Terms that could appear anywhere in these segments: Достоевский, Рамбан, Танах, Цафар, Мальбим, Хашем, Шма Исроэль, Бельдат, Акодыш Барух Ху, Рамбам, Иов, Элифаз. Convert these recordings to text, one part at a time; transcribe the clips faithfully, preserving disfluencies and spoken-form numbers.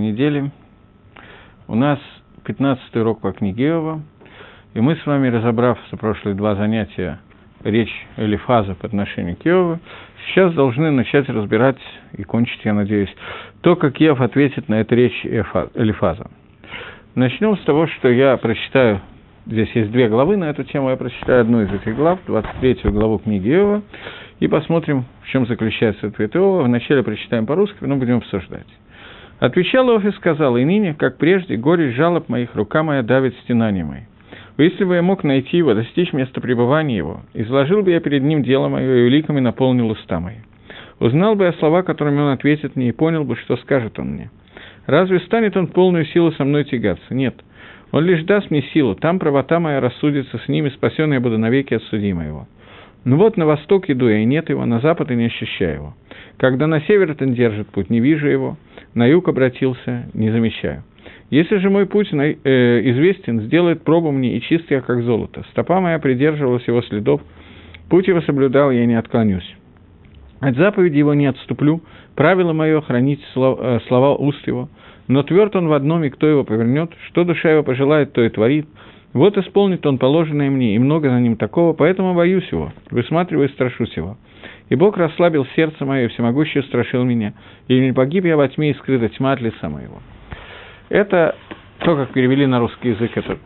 недели. У нас пятнадцатый урок по книге Иова, и мы с вами, разобрав за прошлые два занятия речь Элифаза по отношению к Иову, сейчас должны начать разбирать и кончить, я надеюсь, то, как Иов ответит на эту речь Элифаза. Начнем с того, что я прочитаю, здесь есть две главы на эту тему, я прочитаю одну из этих глав, двадцать третью главу книги Иова, и посмотрим, в чем заключается ответ Иова. Вначале прочитаем по-русски, но будем обсуждать. «Отвечал Иов и сказал: и ныне, как прежде, горе жалоб моих, рука моя давит стенания мои. Если бы я мог найти его, достичь места пребывания его, изложил бы я перед ним дело мое, и уликами наполнил уста мои. Узнал бы я слова, которыми он ответит мне, и понял бы, что скажет он мне. Разве станет он полную силу со мной тягаться? Нет. Он лишь даст мне силу, там правота моя рассудится с ним, и спасен я буду навеки от судьи моего. Ну вот на восток иду я, и нет его, на запад и не ощущаю его. Когда на север он держит путь, не вижу его, на юг обратился, не замечаю. Если же мой путь известен, сделает пробу мне, и чист я, как золото. Стопа моя придерживалась его следов, путь его соблюдал, я не отклонюсь. От заповеди его не отступлю, правило мое хранить слова уст его. Но тверд он в одном, и кто его повернет, что душа его пожелает, то и творит. Вот исполнит он положенное мне, и много за ним такого, поэтому боюсь его, высматриваю и страшусь его. И Бог расслабил сердце мое, и всемогущий устрашил меня, и не погиб я во тьме, и скрыта тьма от лица моего». Это то, как перевели на русский язык этот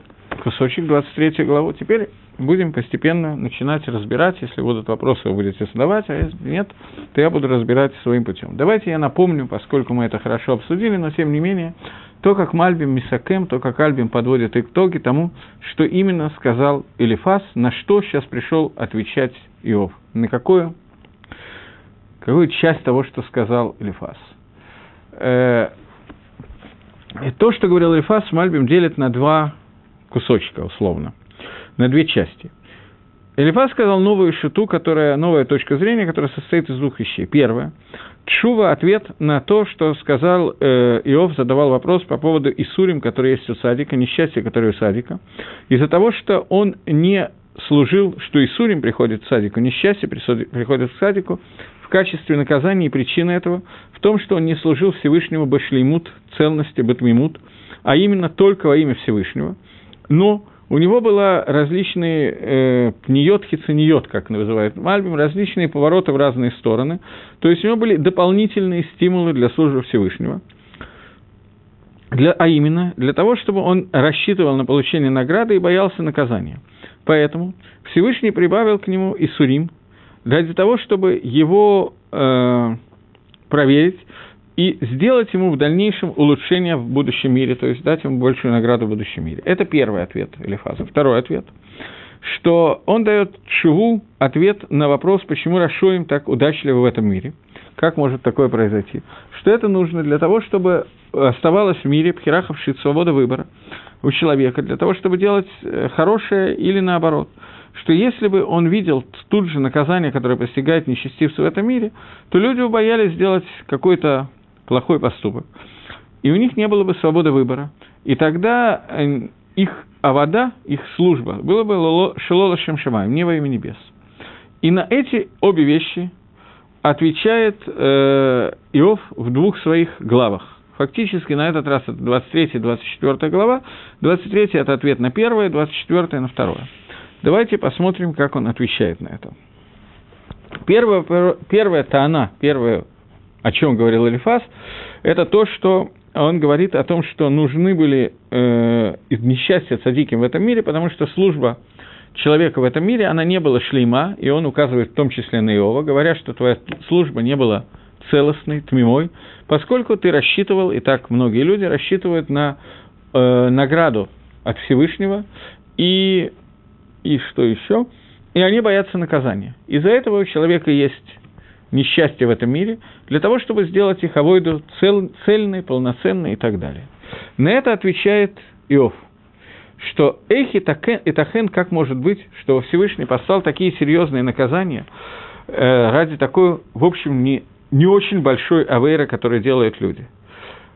кусочек, двадцать третью главу. Теперь будем постепенно начинать разбирать. Если будут вопросы, вы будете задавать, а если нет, то я буду разбирать своим путем. Давайте я напомню, поскольку мы это хорошо обсудили, но тем не менее, то, как Мальбим Мисакем, то, как Альбим подводит итоги тому, что именно сказал Элифаз, на что сейчас пришел отвечать Иов, на какую, какую часть того, что сказал Элифаз. И то, что говорил Элифаз, Мальбим делит на два кусочка, условно, на две части. Элифаз сказал новую шиту, которая, новая точка зрения, которая состоит из двух вещей. Первое. Тшува – ответ на то, что сказал э, Иов, задавал вопрос по поводу Исурим, который есть у Садика, несчастья, которое у Садика. Из-за того, что он не служил, что Исурим приходит к Садику, несчастье приходит к Садику, в качестве наказания и причина этого в том, что он не служил Всевышнему Башлеймут, целности Батмимут, а именно только во имя Всевышнего. Но у него были различные э, пниот, хицениот, как называют Мальбим, различные повороты в разные стороны. То есть у него были дополнительные стимулы для службы Всевышнего. Для, а именно, для того, чтобы он рассчитывал на получение награды и боялся наказания. Поэтому Всевышний прибавил к нему Исурим, ради того, чтобы его э, проверить и сделать ему в дальнейшем улучшение в будущем мире, то есть дать ему большую награду в будущем мире. Это первый ответ Элифаза. Второй ответ, что он дает Шиву ответ на вопрос, почему Рашоим так удачливо в этом мире, как может такое произойти, что это нужно для того, чтобы оставалось в мире пхирахов шит, свобода выбора у человека, для того, чтобы делать хорошее или наоборот. Что если бы он видел тут же наказание, которое постигает нечестивцев в этом мире, то люди бы боялись сделать какой-то плохой поступок. И у них не было бы свободы выбора. И тогда их авода, их служба, было бы шелола шемшемаем, небо и небес. И на эти обе вещи отвечает э, Иов в двух своих главах. Фактически на этот раз это двадцать третья двадцать четвёртая глава, двадцать третья – это ответ на первое, двадцать четвёртая – на второе. Давайте посмотрим, как он отвечает на это. Первое, первое Таана, первое, о чем говорил Элифаз, это то, что он говорит о том, что нужны были э, несчастья цадиким в этом мире, потому что служба человека в этом мире, она не была шлейма, и он указывает в том числе на Иова, говоря, что твоя служба не была целостной, тмимой, поскольку ты рассчитывал, и так многие люди рассчитывают на э, награду от Всевышнего, и... и что еще, и они боятся наказания. Из-за этого у человека есть несчастье в этом мире, для того, чтобы сделать их авойду цел, цельной, полноценной и так далее. На это отвечает Иов, что эхи этахен, как может быть, что Всевышний послал такие серьезные наказания э, ради такой, в общем, не, не очень большой авейры, которую делают люди.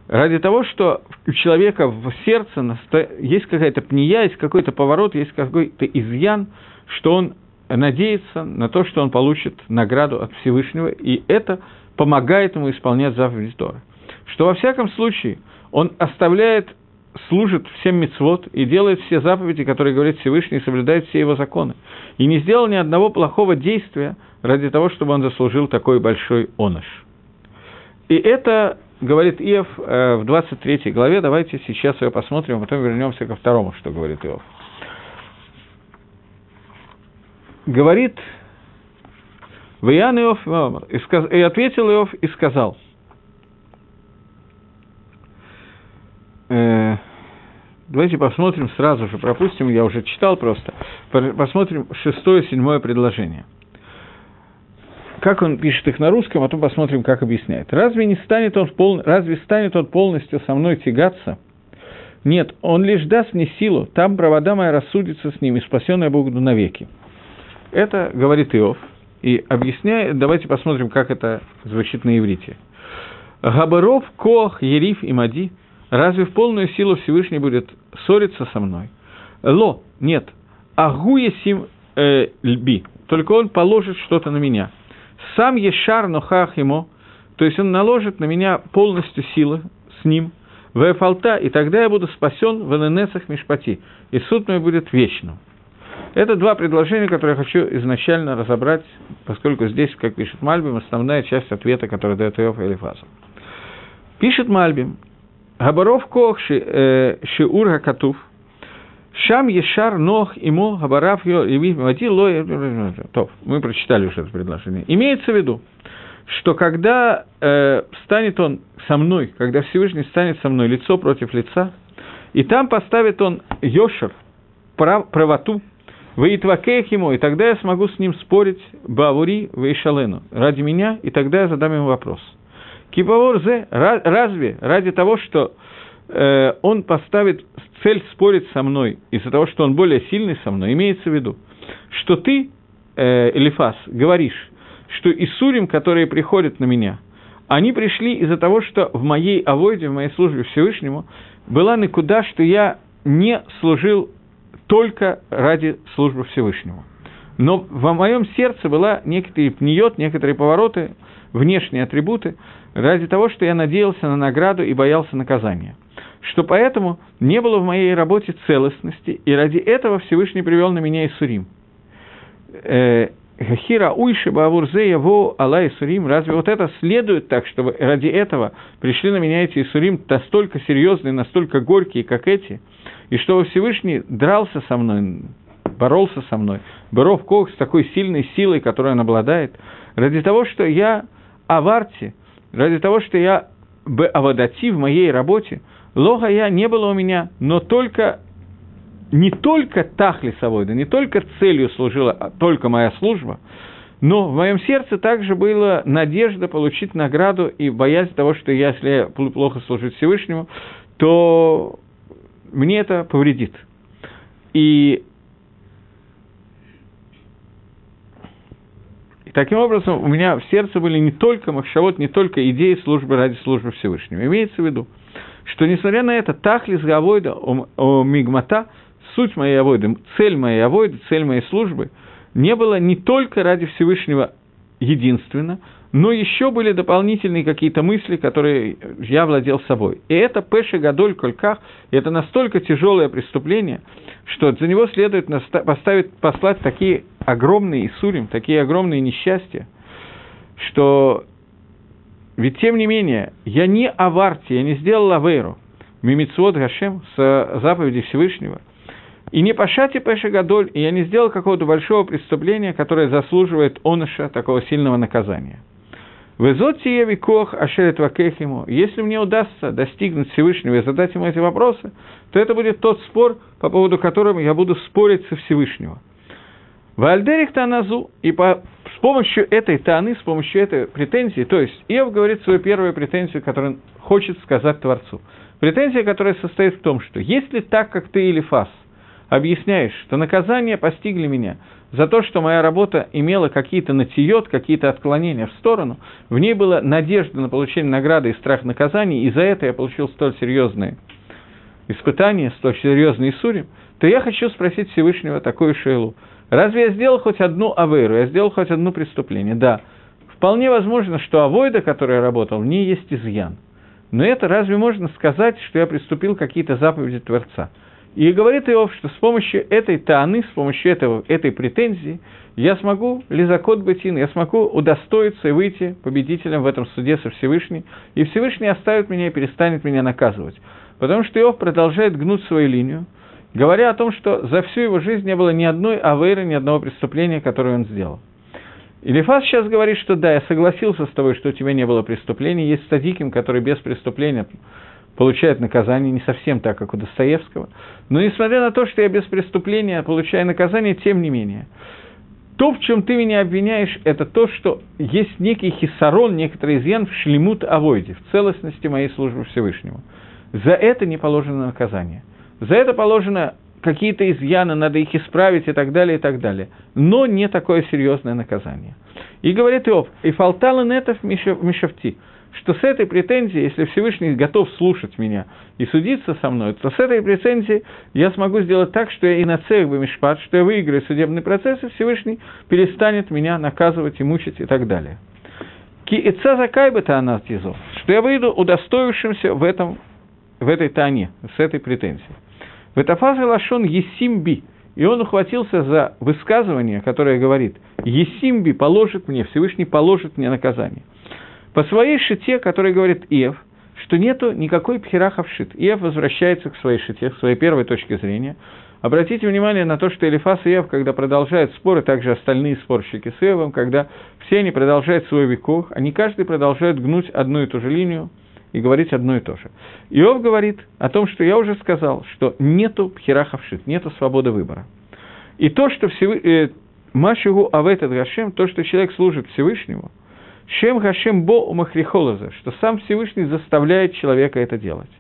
Ради того, что у человека в сердце есть какая-то пния, есть какой-то поворот, есть какой-то изъян, что он надеется на то, что он получит награду от Всевышнего, и это помогает ему исполнять заповеди Торы. Что во всяком случае он оставляет, служит всем мицвот и делает все заповеди, которые говорит Всевышний, и соблюдает все его законы. И не сделал ни одного плохого действия ради того, чтобы он заслужил такой большой оныш. И это говорит Иов в двадцать третьей главе. Давайте сейчас ее посмотрим, а потом вернемся ко второму, что говорит Иов. Говорит Ваян Иов, и ответил Иов и сказал... Давайте посмотрим сразу же, пропустим, я уже читал просто. Посмотрим шестое, седьмое предложение. Как он пишет их на русском, а потом посмотрим, как объясняет. «Разве не станет он, пол... Разве станет он полностью со мной тягаться? Нет, он лишь даст мне силу, там правота моя рассудится с ним, и спасен я буду навеки». Это говорит Иов. И объясняет, давайте посмотрим, как это звучит на иврите. «Габаров, Коах, Ериф и Мади». Разве в полную силу Всевышний будет ссориться со мной? Ло, нет, агу есим э, льби, только он положит что-то на меня. Сам ешар нохах ему, то есть он наложит на меня полностью силы с ним. Вефалта, и тогда я буду спасен в эненесах мишпати, и суд мой будет вечным. Это два предложения, которые я хочу изначально разобрать, поскольку здесь, как пишет Мальбим, основная часть ответа, который дает Иов Элифазу. Пишет Мальбим. Габаров кох шиур хакатув, шам ешар нох имо габарав йо ивив мади лой. Мы прочитали уже это предложение. Имеется в виду, что когда э, станет он со мной, когда Всевышний станет со мной лицо против лица, и там поставит он йошер, прав, правоту, веитвакех ему, и тогда я смогу с ним спорить бавури вейшалену, ради меня, и тогда я задам ему вопрос. Кипаворзе, разве ради того, что э, он поставит цель спорить со мной, из-за того, что он более сильный со мной, имеется в виду, что ты, э, Элифаз, говоришь, что иссурим, которые приходят на меня, они пришли из-за того, что в моей авойде, в моей службе Всевышнему, была никуда, что я не служил только ради службы Всевышнему. Но во моем сердце была некоторые пниёт, некоторые повороты, внешние атрибуты, ради того, что я надеялся на награду и боялся наказания. Что поэтому не было в моей работе целостности, и ради этого Всевышний привел на меня Иссурим. Хира уйши баавурзе яво ала Иссурим. Разве вот это следует так, чтобы ради этого пришли на меня эти Иссурим настолько серьезные, настолько горькие, как эти, и чтобы Всевышний дрался со мной, боролся со мной, боров кох с такой сильной силой, которой он обладает, ради того, что я аварти, ради того, что я авадати в моей работе, лога я не было у меня, но только, не только тахлисовой, да не только целью служила только моя служба, но в моем сердце также была надежда получить награду и боязнь того, что я, если я плохо служу Всевышнему, то мне это повредит. И... И таким образом, у меня в сердце были не только махшавот, не только идеи службы ради службы Всевышнего. Имеется в виду, что, несмотря на это, тахлис гавойда о мигмата, суть моей авойды, цель моей авойды, цель моей службы, не было не только ради Всевышнего единственно, но еще были дополнительные какие-то мысли, которые я владел собой. И это пэши гадоль кольках, это настолько тяжелое преступление, что за него следует поставить, послать такие огромные иссурим, такие огромные несчастья, что... Ведь, тем не менее, я не аварти, я не сделал авейру, мимицвот гашем, с заповедей Всевышнего, и не пашати пэши гадоль, и я не сделал какого-то большого преступления, которое заслуживает оныша, такого сильного наказания. Если мне удастся достигнуть Всевышнего и задать ему эти вопросы, то это будет тот спор, по поводу которого я буду спорить со Всевышнего. Вальдерих Таназу, и по, с помощью этой Таны, с помощью этой претензии, то есть Иов говорит свою первую претензию, которую он хочет сказать Творцу. Претензия, которая состоит в том, что если так, как ты, Элифаз, объясняешь, что наказания постигли меня за то, что моя работа имела какие-то натиёт, какие-то отклонения в сторону, в ней была надежда на получение награды и страх наказаний, и за это я получил столь серьезные испытания, столь серьезные иссурим, то я хочу спросить Всевышнего такую шейлу. Разве я сделал хоть одну авейру, я сделал хоть одно преступление? Да, вполне возможно, что авойда, которой я работал, в ней есть изъян. Но это разве можно сказать, что я приступил какие-то заповеди Творца? И говорит Иов, что с помощью этой тааны, с помощью этого, этой претензии я смогу лизакот бытин, я смогу удостоиться и выйти победителем в этом суде со Всевышним, и Всевышний оставит меня и перестанет меня наказывать. Потому что Иов продолжает гнуть свою линию, говоря о том, что за всю его жизнь не было ни одной авейры, ни одного преступления, которое он сделал. Элифаз сейчас говорит, что да, я согласился с тобой, что у тебя не было преступлений, есть цадиким, который без преступления получает наказание, не совсем так, как у Достоевского, но несмотря на то, что я без преступления получаю наказание, тем не менее, то, в чем ты меня обвиняешь, это то, что есть некий хиссарон, некоторый изъян в шлемут авойде, в целостности моей службы Всевышнему. За это не положено наказание, за это положено какие-то изъяны, надо их исправить и так далее, и так далее. Но не такое серьезное наказание. И говорит Иов, и фалтал инетов мишавти, что с этой претензией, если Всевышний готов слушать меня и судиться со мной, то с этой претензией я смогу сделать так, что я и на цех бы мишпат, что я выиграю судебный процесс, и Всевышний перестанет меня наказывать и мучить и так далее. Ки эца закайбета анат язов, что я выйду удостоившимся в, этом, в этой тане, с этой претензией. Ветафаз лашон есимби, и он ухватился за высказывание, которое говорит, есимби положит мне, Всевышний положит мне наказание. По своей шите, которая говорит Иов, что нету никакой пхераховшит. Иов возвращается к своей шите, к своей первой точке зрения. Обратите внимание на то, что Элифаз и Иов, когда продолжают споры, также остальные спорщики с Иовом, когда все они продолжают свой веков, они каждый продолжает гнуть одну и ту же линию, и говорить одно и то же. Иов говорит о том, что я уже сказал, что нету пхераховшит, нету свободы выбора. И то, что Всевышний, машигу аветет гашем, то, что человек служит Всевышнему, шем гашем бо умахрихолоза, что сам Всевышний заставляет человека это делать.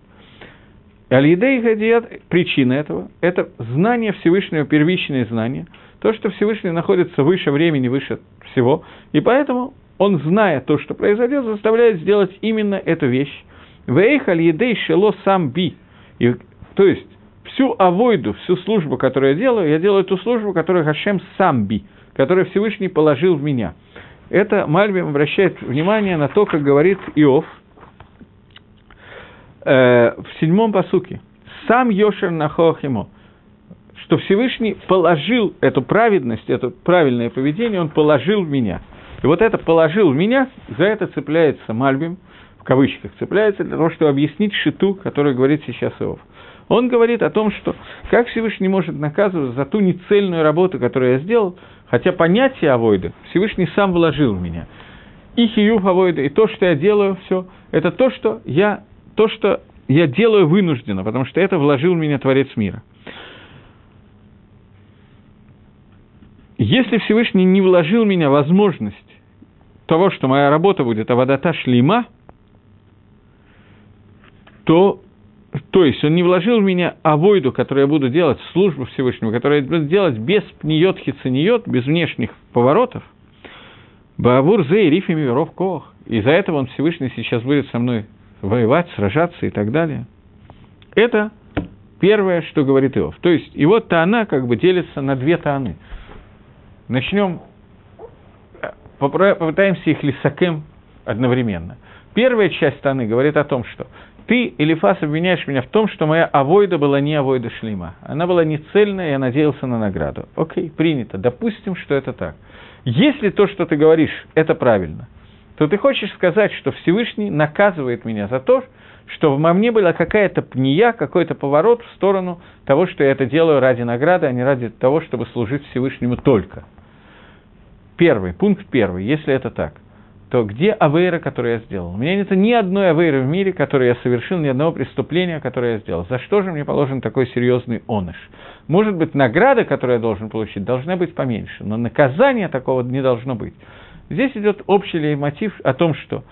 Аль-Идей Гадият, причина этого, это знание Всевышнего, первичное знание, то, что Всевышний находится выше времени, выше всего, и поэтому он, зная то, что произойдет, заставляет сделать именно эту вещь. «Вэйх аль-едей шело сам би». И, то есть, всю авойду, всю службу, которую я делаю, я делаю ту службу, которую Хашем сам би, которую Всевышний положил в меня. Это Мальбим обращает внимание на то, как говорит Иов э, в седьмом пасуке. «Сам йошер нахохимо», что Всевышний положил эту праведность, это правильное поведение, он положил в меня. И вот это «положил в меня», за это цепляется Мальбим, в кавычках цепляется, для того, чтобы объяснить шиту, которую говорит сейчас Иов. Он говорит о том, что как Всевышний может наказывать за ту нецельную работу, которую я сделал, хотя понятие авойда Всевышний сам вложил в меня. И хиюф авойда, и то, что я делаю, все, это то, что я, то, что я делаю вынужденно, потому что это вложил в меня Творец мира. Если Всевышний не вложил в меня возможность того, что моя работа будет авадата шлима, то, то есть он не вложил в меня авойду, которую я буду делать, службу Всевышнему, которую я буду делать без пниот хицениот, без внешних поворотов, баавур зей рифими веров коах. И за этого он Всевышний сейчас будет со мной воевать, сражаться и так далее. Это первое, что говорит Иов. То есть его таана как бы делится на две тааны. Начнем, попытаемся их лисакем одновременно. Первая часть Таны говорит о том, что ты, Элифаз, обвиняешь меня в том, что моя авойда была не авойда шлима. Она была не цельная, я надеялся на награду. Окей, принято, допустим, что это так. Если то, что ты говоришь, это правильно, то ты хочешь сказать, что Всевышний наказывает меня за то, что во мне была какая-то пния, какой-то поворот в сторону того, что я это делаю ради награды, а не ради того, чтобы служить Всевышнему только. Первый, пункт первый, если это так, то где авейра, которую я сделал? У меня нет ни одной авейры в мире, которую я совершил, ни одного преступления, которое я сделал. За что же мне положен такой серьезный оныш? Может быть, награда, которую я должен получить, должна быть поменьше, но наказания такого не должно быть. Здесь идет общий лейтмотив о том, что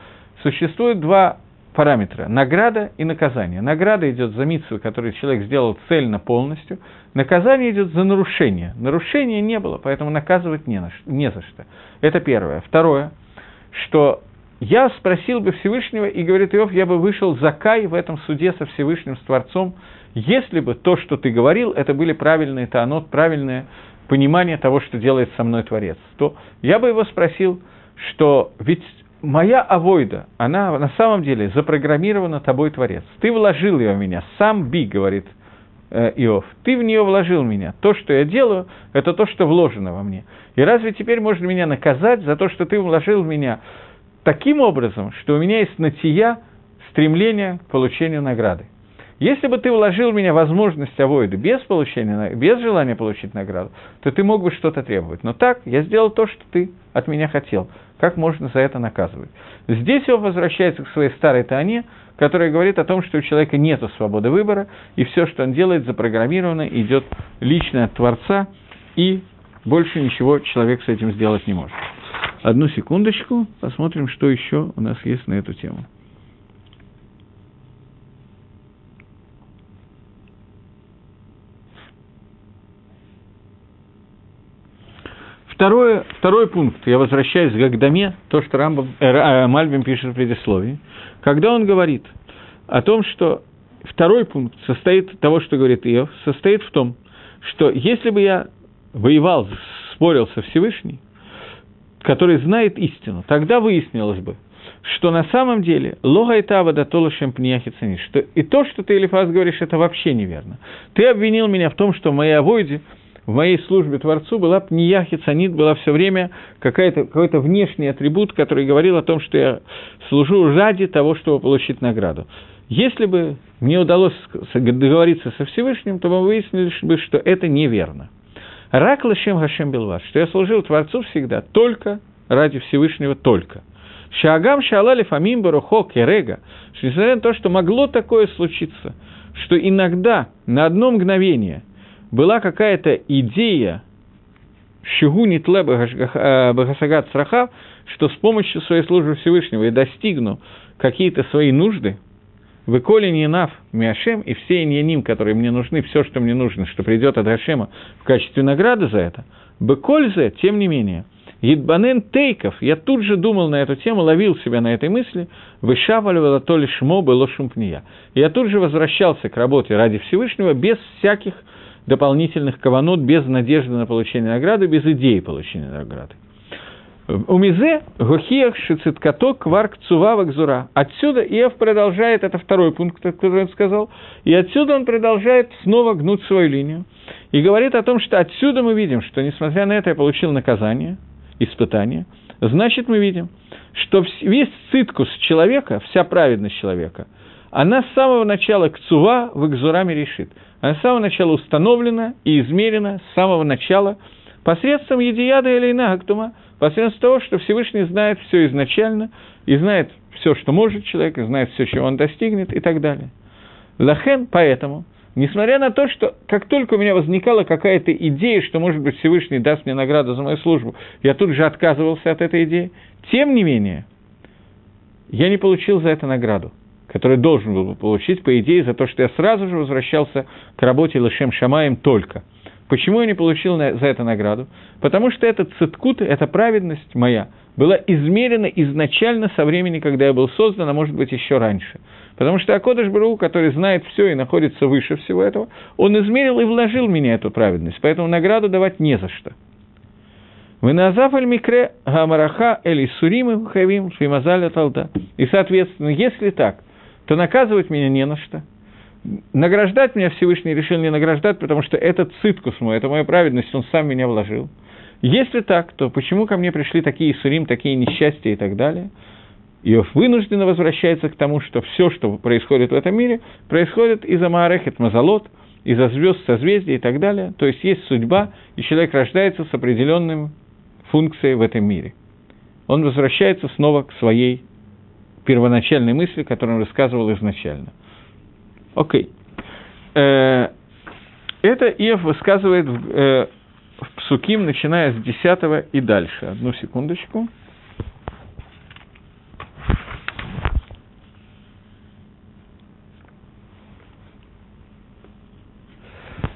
существует два параметра – награда и наказание. Награда идет за мицву, которую человек сделал цельно полностью, наказание идет за нарушение. Нарушения не было, поэтому наказывать не, на, не за что. Это первое. Второе, что я спросил бы Всевышнего, и говорит Иов, я бы вышел закай в этом суде со Всевышним, с Творцом, если бы то, что ты говорил, это были правильные таанот, правильное понимание того, что делает со мной Творец. То я бы его спросил, что ведь моя авойда, она на самом деле запрограммирована тобой, Творец. Ты вложил ее в меня, сам Би, говорит э, Иов, ты в нее вложил меня. То, что я делаю, это то, что вложено во мне. И разве теперь можно меня наказать за то, что ты вложил в меня таким образом, что у меня есть натия, стремление к получению награды? Если бы ты вложил в меня возможность авойды без получения, без желания получить награду, то ты мог бы что-то требовать. Но так, я сделал то, что ты от меня хотел. Как можно за это наказывать? Здесь его возвращается к своей старой Таане, которая говорит о том, что у человека нет свободы выбора, и все, что он делает, запрограммировано, идет лично от Творца, и больше ничего человек с этим сделать не может. Одну секундочку, посмотрим, что еще у нас есть на эту тему. Второе, второй пункт, я возвращаюсь к Гагдаме, то, что Рамбам, э, э, Мальбим пишет в предисловии, когда он говорит о том, что второй пункт состоит, того, что говорит Иов, состоит в том, что если бы я воевал, спорил со Всевышним, который знает истину, тогда выяснилось бы, что на самом деле логайтава датола шемпнияхи ценишь, что и то, что ты, Элифаз, говоришь, это вообще неверно. Ты обвинил меня в том, что в моей авойде, в моей службе Творцу была пния хицанит, была все время какая-то, какой-то внешний атрибут, который говорил о том, что я служу ради того, чтобы получить награду. Если бы мне удалось договориться со Всевышним, то мы выяснили бы, что это неверно. Рак лашем хашем белваш, что я служил Творцу всегда только ради Всевышнего только. Шаагам шаалали фамим барухо керега, что несмотря на то, что могло такое случиться, что иногда на одно мгновение была какая-то идея «Шигуни тле бахасагат сраха», что с помощью своей службы Всевышнего я достигну какие-то свои нужды, «Выколи не нав миашем», и все иньяним, которые мне нужны, все, что мне нужно, что придет от Гашема в качестве награды за это, «Быкользе», тем не менее, «Едбанен тейков», я тут же думал на эту тему, ловил себя на этой мысли, «Вышавалювала то ли шмо было шумпния». Я тут же возвращался к работе ради Всевышнего без всяких дополнительных каванот, без надежды на получение награды, без идеи получения награды. Умизе гохиях шицеткато кварк цувава кзура. Отсюда Иов продолжает, это второй пункт, который он сказал, и отсюда он продолжает снова гнуть свою линию. И говорит о том, что отсюда мы видим, что несмотря на это я получил наказание, испытание, значит мы видим, что весь циткус человека, вся праведность человека, она с самого начала кцува в экзураме решит. Она с самого начала установлена и измерена с самого начала посредством едияда или инагактума, посредством того, что Всевышний знает все изначально, и знает все, что может человек, и знает все, чего он достигнет, и так далее. Лахен, поэтому, несмотря на то, что как только у меня возникала какая-то идея, что, может быть, Всевышний даст мне награду за мою службу, я тут же отказывался от этой идеи, тем не менее, я не получил за это награду, который должен был бы получить, по идее, за то, что я сразу же возвращался к работе Лешем Шамаем только. Почему я не получил за это награду? Потому что этот циткут, эта праведность моя, была измерена изначально со времени, когда я был создан, а может быть, еще раньше. Потому что Акодыш Бару, который знает все и находится выше всего этого, он измерил и вложил в меня эту праведность, поэтому награду давать не за что. И, соответственно, если так, то наказывать меня не на что. Награждать меня Всевышний решил не награждать, потому что это циткус мой, это моя праведность, он сам меня вложил. Если так, то почему ко мне пришли такие сурим, такие несчастья и так далее? Иов вынужденно возвращается к тому, что все, что происходит в этом мире, происходит из-за Маарехет Мазалот, из-за звезд, созвездий и так далее. То есть есть судьба, и человек рождается с определенным функцией в этом мире. Он возвращается снова к своей первоначальной мысли, которую он рассказывал изначально. Окей. Okay. Это Иов высказывает в Псуким, начиная с десятого и дальше. Одну секундочку.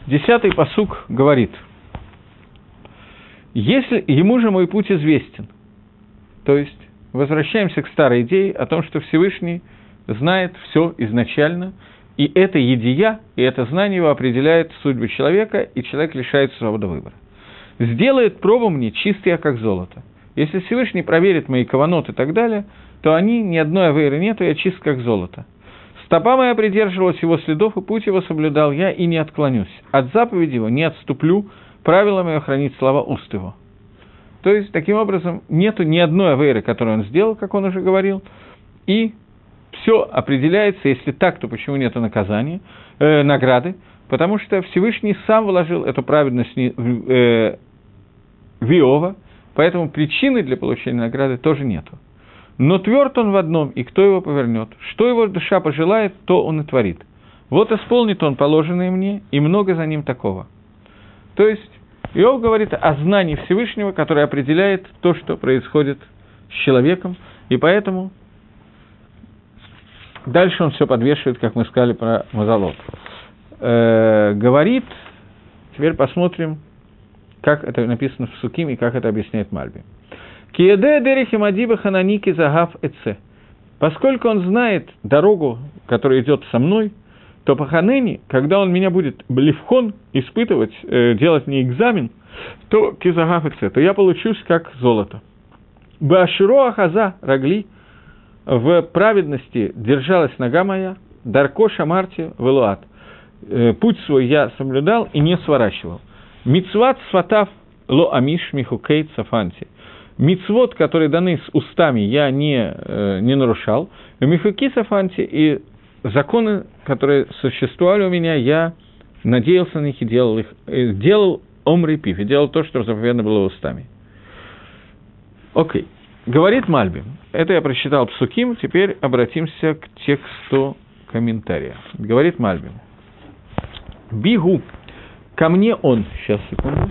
Десятый пасук говорит: «Если ему же мой путь известен», то есть возвращаемся к старой идее о том, что Всевышний знает все изначально, и это едия, и это знание его определяет судьбу человека, и человек лишается свободы выбора. «Сделает пробу мне чистый я, как золото, Если Всевышний проверит мои каванот и так далее, то они, ни одной авейры нету, я чист, как золото. Стопа моя придерживалась его следов, и путь его соблюдал я, и не отклонюсь. От заповеди его не отступлю, правило мое хранит слова уст его». То есть, таким образом, нету ни одной авейры, которую он сделал, как он уже говорил, и все определяется, если так, то почему нету наказания, э, награды, потому что Всевышний сам вложил эту праведность в Иова, поэтому причины для получения награды тоже нету. Но тверд он в одном, и кто его повернет? Что его душа пожелает, то он и творит. Вот исполнит он положенное мне, и много за ним такого. То есть, Иов говорит о знании Всевышнего, которое определяет то, что происходит с человеком, и поэтому дальше он все подвешивает, как мы сказали про мазалот. Э-э- говорит, теперь посмотрим, как это написано в Суким и как это объясняет Мальбим. «Киеде дерехи мадиба хананики загав эце». Поскольку он знает дорогу, которая идет со мной, то по ханыне, когда он меня будет блевхон испытывать, э, делать мне экзамен, то кизагав эце, то я получусь как золото. «Баширо ахаза рагли», в праведности держалась нога моя, «дарко шамарти велуат», э, путь свой я соблюдал и не сворачивал. «Мицват сватав ло амиш михукейт сафанти». Мицвот, которые даны с устами, я не, э, не нарушал. Михуки сафанти, и законы, которые существовали у меня, я надеялся на них и делал их. Делал омри пиф, и делал то, что заповедано было устами. Окей. Говорит Мальбим. Это я прочитал псуким, теперь обратимся к тексту комментария. Говорит Мальбим. Бигу. Ко мне он. Сейчас, секунду.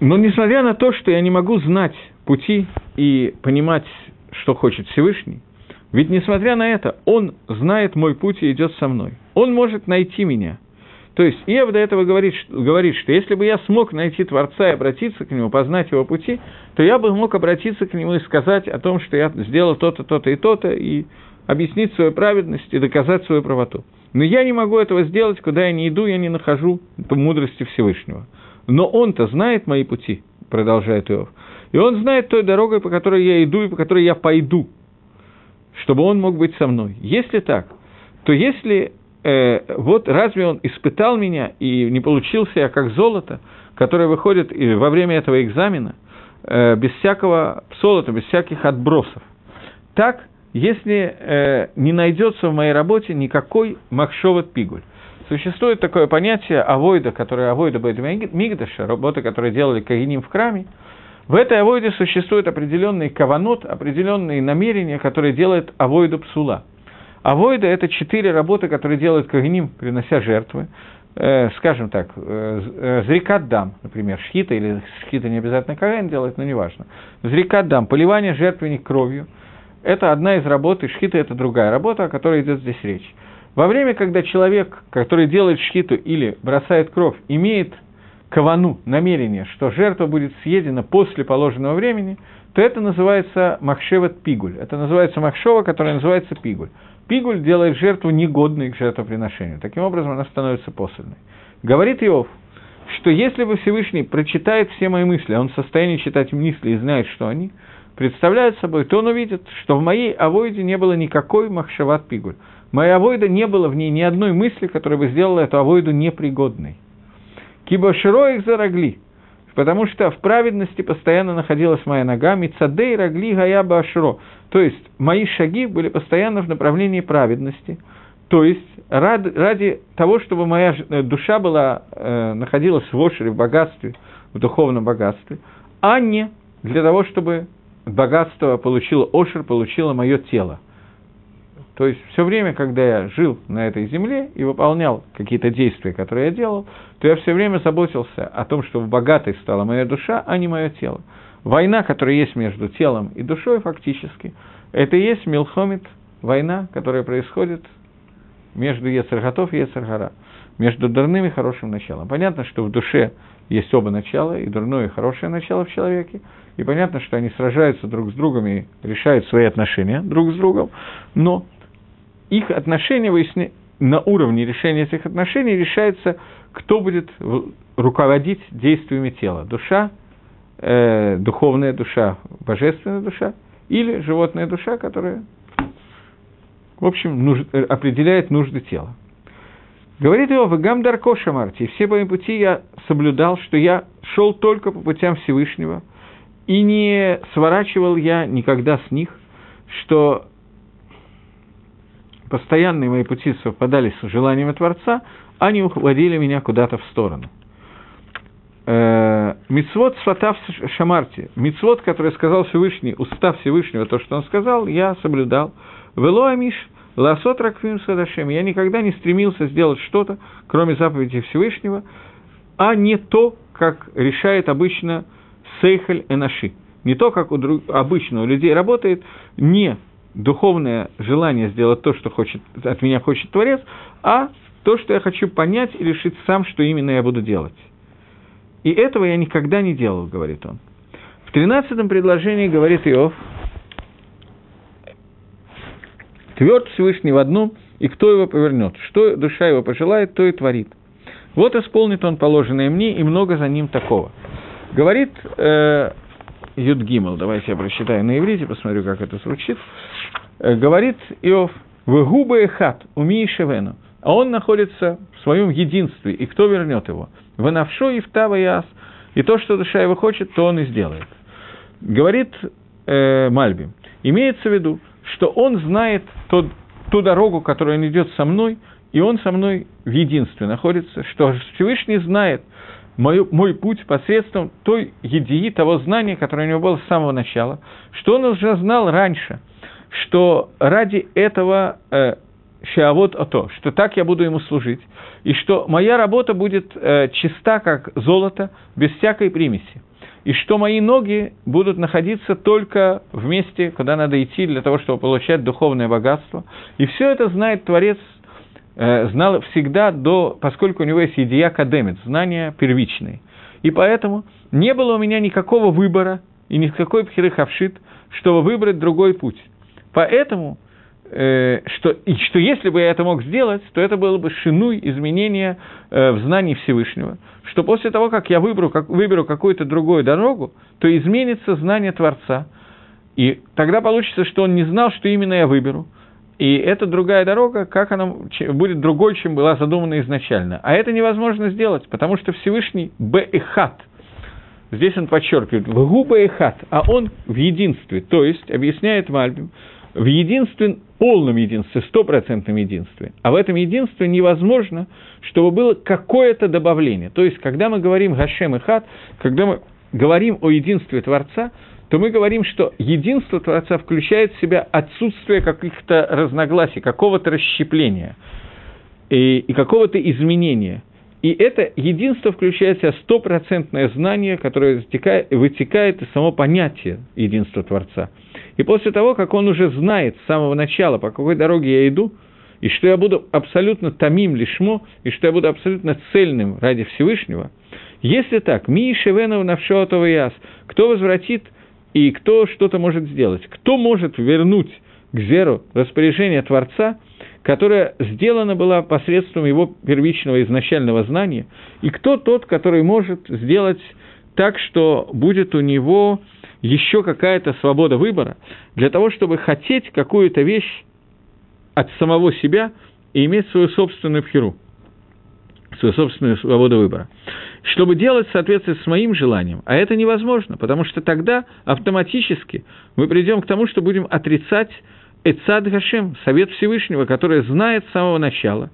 Но несмотря на то, что я не могу знать пути и понимать, что хочет Всевышний, ведь несмотря на это, он знает мой путь и идет со мной. Он может найти меня. То есть Иов до этого говорит, говорит, что если бы я смог найти Творца и обратиться к Нему, познать Его пути, то я бы мог обратиться к Нему и сказать о том, что я сделал то-то, то-то и то-то, и объяснить свою праведность и доказать свою правоту. Но я не могу этого сделать, куда я не иду, я не нахожу мудрости Всевышнего. Но он-то знает мои пути, продолжает Иов, и он знает той дорогой, по которой я иду и по которой я пойду, чтобы он мог быть со мной. Если так, то если... вот разве он испытал меня и не получился я как золото, которое выходит во время этого экзамена без всякого золота, без всяких отбросов. Так, если не найдется в моей работе никакой махшоват пигуль. Существует такое понятие авойда, которое авойда бейт мигдаша, работа, которую делали коэним в храме. В этой авойде существуют определенные каванот, определенные намерения, которые делает авойда псула. Авойда – это четыре работы, которые делают коэним, принося жертвы. Э, скажем так, э, зрикат дам, например, шхита, или шхита не обязательно коэн делает, но неважно. Зрикат дам – поливание жертвенник кровью. Это одна из работ, и шхита – это другая работа, о которой идет здесь речь. Во время, когда человек, который делает шхиту или бросает кровь, имеет кавану, намерение, что жертва будет съедена после положенного времени, то это называется махшеват пигуль. Это называется махшова, которая называется пигуль. Пигуль делает жертву негодной к жертвоприношению. Таким образом, она становится посольной. Говорит Иов, что если бы Всевышний прочитает все мои мысли, а он в состоянии читать мысли и знает, что они представляют собой, то он увидит, что в моей авойде не было никакой махшеват пигуль. Моя авойда, не было в ней ни одной мысли, которая бы сделала эту авойду непригодной. «Кибо широ их зарогли», потому что в праведности постоянно находилась моя нога, «мицадей рогли гаяба ашро», то есть мои шаги были постоянно в направлении праведности, то есть ради, ради того, чтобы моя душа была, э, находилась в ошере, в богатстве, в духовном богатстве, а не для того, чтобы богатство получило ошер, получило мое тело. То есть все время, когда я жил на этой земле и выполнял какие-то действия, которые я делал, то я все время заботился о том, чтобы богатой стала моя душа, а не мое тело. Война, которая есть между телом и душой, фактически, это и есть милхомит, война, которая происходит между Ецер-Хатов и Ецер-Хара. между дурным и хорошим началом. Понятно, что в душе есть оба начала, и дурное, и хорошее начало в человеке. И понятно, что они сражаются друг с другом и решают свои отношения друг с другом. Но их отношения выясня... на уровне решения этих отношений решается, кто будет руководить действиями тела. Душа, э, духовная душа, божественная душа или животная душа, которая, в общем, нуж... определяет нужды тела. Говорит его, «Вагам дарко шамарти, и все мои пути я соблюдал, что я шел только по путям Всевышнего, и не сворачивал я никогда с них, что постоянные мои пути совпадали с желаниями Творца, а не уводили меня куда-то в сторону». Мицвот сватав шамарти, мицвот, который сказал Всевышний, уста Всевышнего, то, что он сказал, я соблюдал. «Вело амиш». «Ласот ракфим садашем» – я никогда не стремился сделать что-то, кроме заповедей Всевышнего, а не то, как решает обычно сейхаль энаши. Не то, как у друг... обычно у людей работает, не духовное желание сделать то, что хочет, от меня хочет Творец, а то, что я хочу понять и решить сам, что именно я буду делать. И этого я никогда не делал, говорит он. В тринадцатом предложении говорит Иов, тверд Всевышний в одном, и кто его повернет? Что душа его пожелает, то и творит. Вот исполнит он положенное мне, и много за ним такого. Говорит э, Юд Гимел, давайте я прочитаю на иврите, посмотрю, как это звучит. Э, говорит Иов, «Вегубе хат, умиеше вену». А он находится в своем единстве, и кто вернет его? «Венавшо и втава и ас». И то, что душа его хочет, то он и сделает. Говорит э, Мальбим, имеется в виду, что он знает тот, ту дорогу, которую он идет со мной, и он со мной в единстве находится, что Всевышний знает мой, мой путь посредством той едии, того знания, которое у него было с самого начала, что он уже знал раньше, что ради этого э, «шеавот ото», что так я буду ему служить, и что моя работа будет э, чиста, как золото, без всякой примеси. И что мои ноги будут находиться только в месте, куда надо идти для того, чтобы получать духовное богатство. И все это знает Творец, э, знал всегда, до, поскольку у него есть идея академит, знания первичные. И поэтому не было у меня никакого выбора и никакой пхирыхавшит, чтобы выбрать другой путь. Поэтому, э, что, и что если бы я это мог сделать, то это было бы шинуй изменения э, в знании Всевышнего. Что после того, как я выберу, как, выберу какую-то другую дорогу, то изменится знание Творца. И тогда получится, что он не знал, что именно я выберу. И эта другая дорога, как она будет другой, чем была задумана изначально. А это невозможно сделать, потому что Всевышний Б-эхат. Здесь он подчеркивает, Вгу Б-эхат, а он в единстве. То есть, объясняет Мальбим, в единстве, полном единстве, стопроцентном единстве. А в этом единстве невозможно, чтобы было какое-то добавление. То есть, когда мы говорим «Гашем и Хат», когда мы говорим о единстве Творца, то мы говорим, что единство Творца включает в себя отсутствие каких-то разногласий, какого-то расщепления и, и какого-то изменения. И это единство включает в себя стопроцентное знание, которое вытекает из самого понятия единства Творца. И после того, как он уже знает с самого начала, по какой дороге я иду, и что я буду абсолютно тамим лишмо, и что я буду абсолютно цельным ради Всевышнего, если так, ми и шевенов навшотов и яс, кто возвратит и кто что-то может сделать, кто может вернуть к зеру распоряжение Творца, которая сделана была посредством его первичного изначального знания, и кто тот, который может сделать так, что будет у него еще какая-то свобода выбора, для того, чтобы хотеть какую-то вещь от самого себя и иметь свою собственную бхиру, свою собственную свободу выбора, чтобы делать в соответствии с моим желанием. А это невозможно, потому что тогда автоматически мы придем к тому, что будем отрицать Эцад Гашем, совет Всевышнего, который знает с самого начала.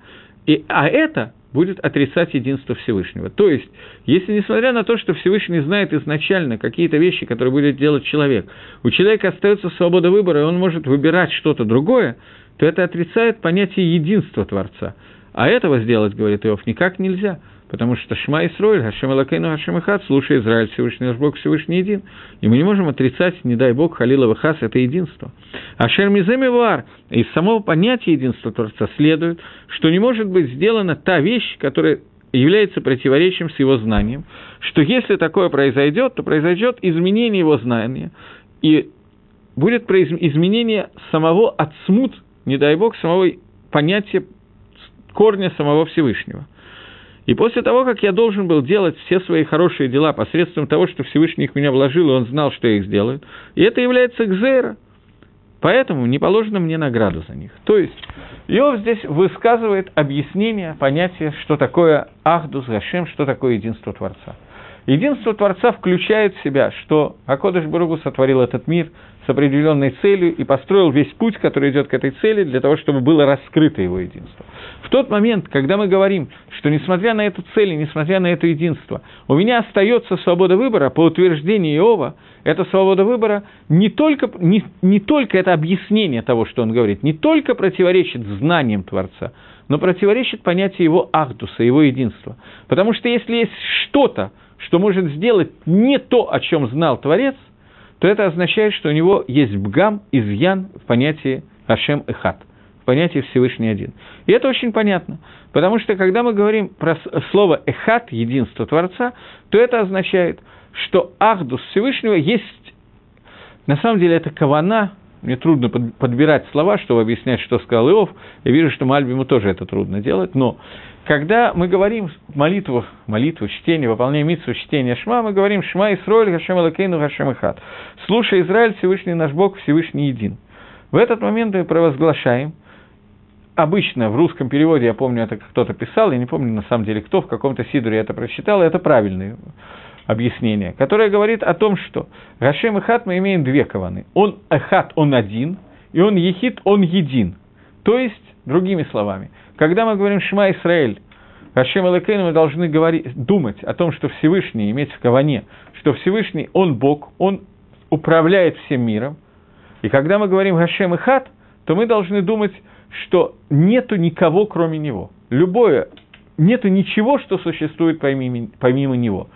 И, а это будет отрицать единство Всевышнего. То есть, если несмотря на то, что Всевышний знает изначально какие-то вещи, которые будет делать человек, у человека остается свобода выбора, и он может выбирать что-то другое, то это отрицает понятие единства Творца. А этого сделать, говорит Иов, никак нельзя, потому что Шма Исроэль, Хашем Элокейну, Хашем Эхад, слушай, Израиль, Всевышний наш Бог, Всевышний един. И мы не можем отрицать, не дай Бог, Халилова Хас, это единство. Ашер Мизем Ивар, из самого понятия единства Творца следует, что не может быть сделана та вещь, которая является противоречием с его знанием, что если такое произойдет, то произойдет изменение его знания, и будет изменение самого отсмут, не дай Бог, самого понятия корня самого Всевышнего. И после того, как я должен был делать все свои хорошие дела посредством того, что Всевышний их меня вложил, и он знал, что я их сделаю, и это является гзейра, поэтому не положено мне награду за них. То есть, Иов здесь высказывает объяснение понятия, что такое Ахдус Гашем, что такое единство Творца. Единство Творца включает в себя, что Акодыш Баругу сотворил этот мир с определенной целью и построил весь путь, который идет к этой цели, для того, чтобы было раскрыто его единство. В тот момент, когда мы говорим, что несмотря на эту цель, несмотря на это единство, у меня остается свобода выбора, по утверждению Иова, эта свобода выбора не только, не, не только это объяснение того, что он говорит, не только противоречит знаниям Творца, но противоречит понятию его ахдуса, его единства. Потому что если есть что-то, что может сделать не то, о чем знал Творец, то это означает, что у него есть бгам, изъян в понятии Ашем и Хат, в понятии Всевышний один. И это очень понятно, потому что, когда мы говорим про слово «эхат», единство Творца, то это означает, что Ахдус Всевышнего есть, на самом деле, это кавана. Мне трудно подбирать слова, чтобы объяснять, что сказал Иов. Я вижу, что Мальбиму тоже это трудно делать. Но когда мы говорим молитву, молитву, чтение, выполняя мицву, чтение Шма, мы говорим «Шма Исроэль, Хашем Элокейну, Хашем Эхад». «Слушай, Израиль, Всевышний наш Бог, Всевышний един». В этот момент мы провозглашаем. Обычно в русском переводе, я помню, это кто-то писал, я не помню на самом деле кто, в каком-то сидуре это прочитал, это правильное объяснение, которое говорит о том, что Гашем и Хат мы имеем две каваны. Он Эхат, он один, и он Ехид, он един. То есть, другими словами, когда мы говорим «Шма Исраэль», Гашем и Лакейну, мы должны говорить, думать о том, что Всевышний, иметь в каване, что Всевышний, он Бог, он управляет всем миром. И когда мы говорим «Гашем и Хат», то мы должны думать, что нету никого, кроме него. Любое, нету ничего, что существует помимо, помимо него.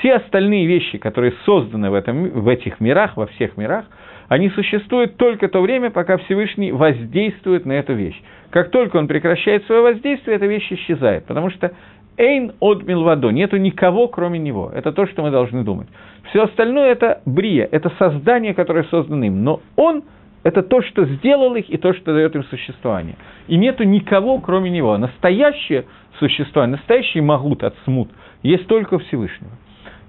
Все остальные вещи, которые созданы в, этом, в этих мирах, во всех мирах, они существуют только то время, пока Всевышний воздействует на эту вещь. Как только он прекращает свое воздействие, эта вещь исчезает, потому что «эйн од милвадо» – нету никого, кроме него. Это то, что мы должны думать. Все остальное – это брия, это создание, которое создано им, но он – это то, что сделал их, и то, что дает им существование. И нету никого, кроме него. Настоящее существование, настоящий магут, ацмут, есть только у Всевышнего.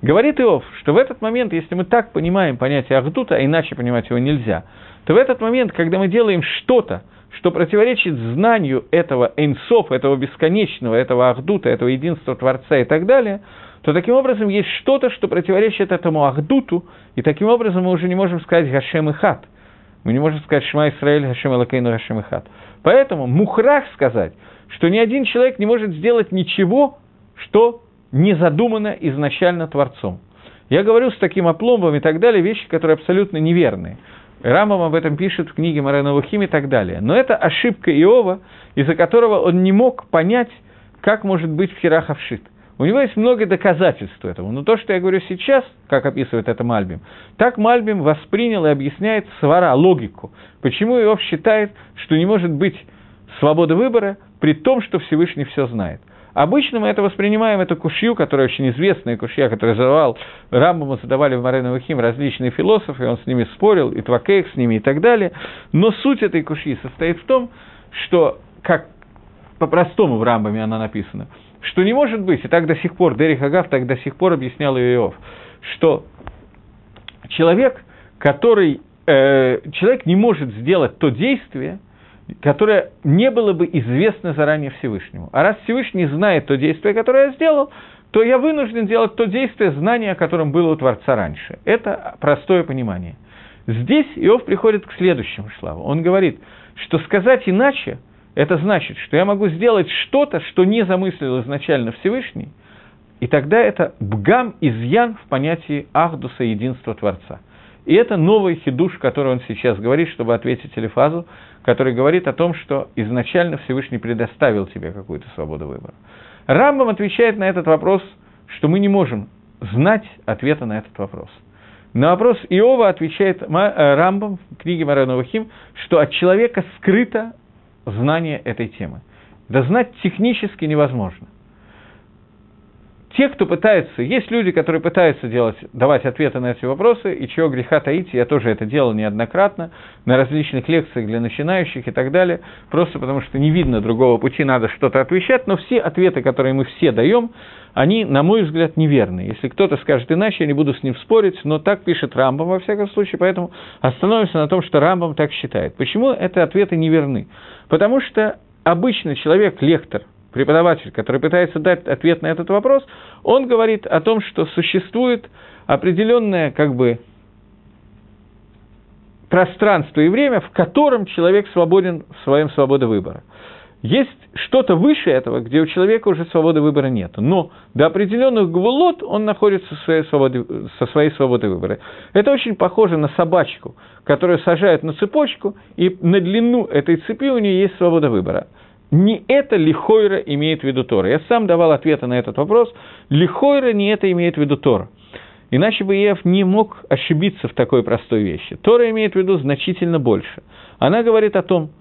Говорит Иов, что в этот момент, если мы так понимаем понятие ахдута, а иначе понимать его нельзя, то в этот момент, когда мы делаем что-то, что противоречит знанию этого энсов, этого бесконечного, этого ахдута, этого единства Творца и так далее, то таким образом есть что-то, что противоречит этому ахдуту, и таким образом мы уже не можем сказать «Гашем и Хат». Мы не можем сказать «Шма Исраэль, Хашем Элокейну, Хашем Эхад». Поэтому мухрах сказать, что ни один человек не может сделать ничего, что не задумано изначально Творцом. Я говорю с таким опломбом и так далее, вещи, которые абсолютно неверные. Рамбам об этом пишет в книге Морена Лухим и так далее. Но это ошибка Иова, из-за которого он не мог понять, как может быть Пхирах Авшит. У него есть много доказательств этому, но то, что я говорю сейчас, как описывает это Мальбим, так Мальбим воспринял и объясняет свара, логику, почему Иов считает, что не может быть свободы выбора, при том, что Всевышний все знает. Обычно мы это воспринимаем, эту кушью, которая очень известная кушья, которую задавал Рамбаму, задавали в Морена Лухим различные философы, он с ними спорил, и Твакех с ними и так далее, но суть этой кушьи состоит в том, что, как по-простому в Рамбаме она написана, что не может быть, и так до сих пор, Дерих Агав так до сих пор объяснял Иов, что человек, который, э, человек не может сделать то действие, которое не было бы известно заранее Всевышнему. А раз Всевышний знает то действие, которое я сделал, то я вынужден делать то действие, знание о котором было у Творца раньше. Это простое понимание. Здесь Иов приходит к следующему слову. Он говорит, что сказать иначе, это значит, что я могу сделать что-то, что не замыслил изначально Всевышний, и тогда это бгам, изъян в понятии ахдуса, единства Творца. И это новый хидуш, который он сейчас говорит, чтобы ответить Элифазу, который говорит о том, что изначально Всевышний предоставил тебе какую-то свободу выбора. Рамбам отвечает на этот вопрос, что мы не можем знать ответа на этот вопрос. На вопрос Иова отвечает Рамбам в книге Морей Новахим, что от человека скрыто знание этой темы. Да знать технически невозможно. Те, кто пытается, есть люди, которые пытаются делать, давать ответы на эти вопросы, и чего греха таить, я тоже это делал неоднократно, на различных лекциях для начинающих и так далее, просто потому что не видно другого пути, надо что-то отвечать, но все ответы, которые мы все даем, они, на мой взгляд, неверны. Если кто-то скажет иначе, я не буду с ним спорить, но так пишет Рамбам, во всяком случае, поэтому остановимся на том, что Рамбам так считает. Почему эти ответы неверны? Потому что обычно человек, лектор, преподаватель, который пытается дать ответ на этот вопрос, он говорит о том, что существует определенное как бы пространство и время, в котором человек свободен в своем свободе выбора. Есть что-то выше этого, где у человека уже свободы выбора нет. Но до определенных гвулот он находится со своей свободы, со своей свободой выбора. Это очень похоже на собачку, которую сажают на цепочку, и на длину этой цепи у нее есть свобода выбора. Не это лихойра имеет в виду Тора. Я сам давал ответы на этот вопрос. Лихойра не это имеет в виду Тора. Иначе бы Иов не мог ошибиться в такой простой вещи. Тора имеет в виду значительно больше. Она говорит о том,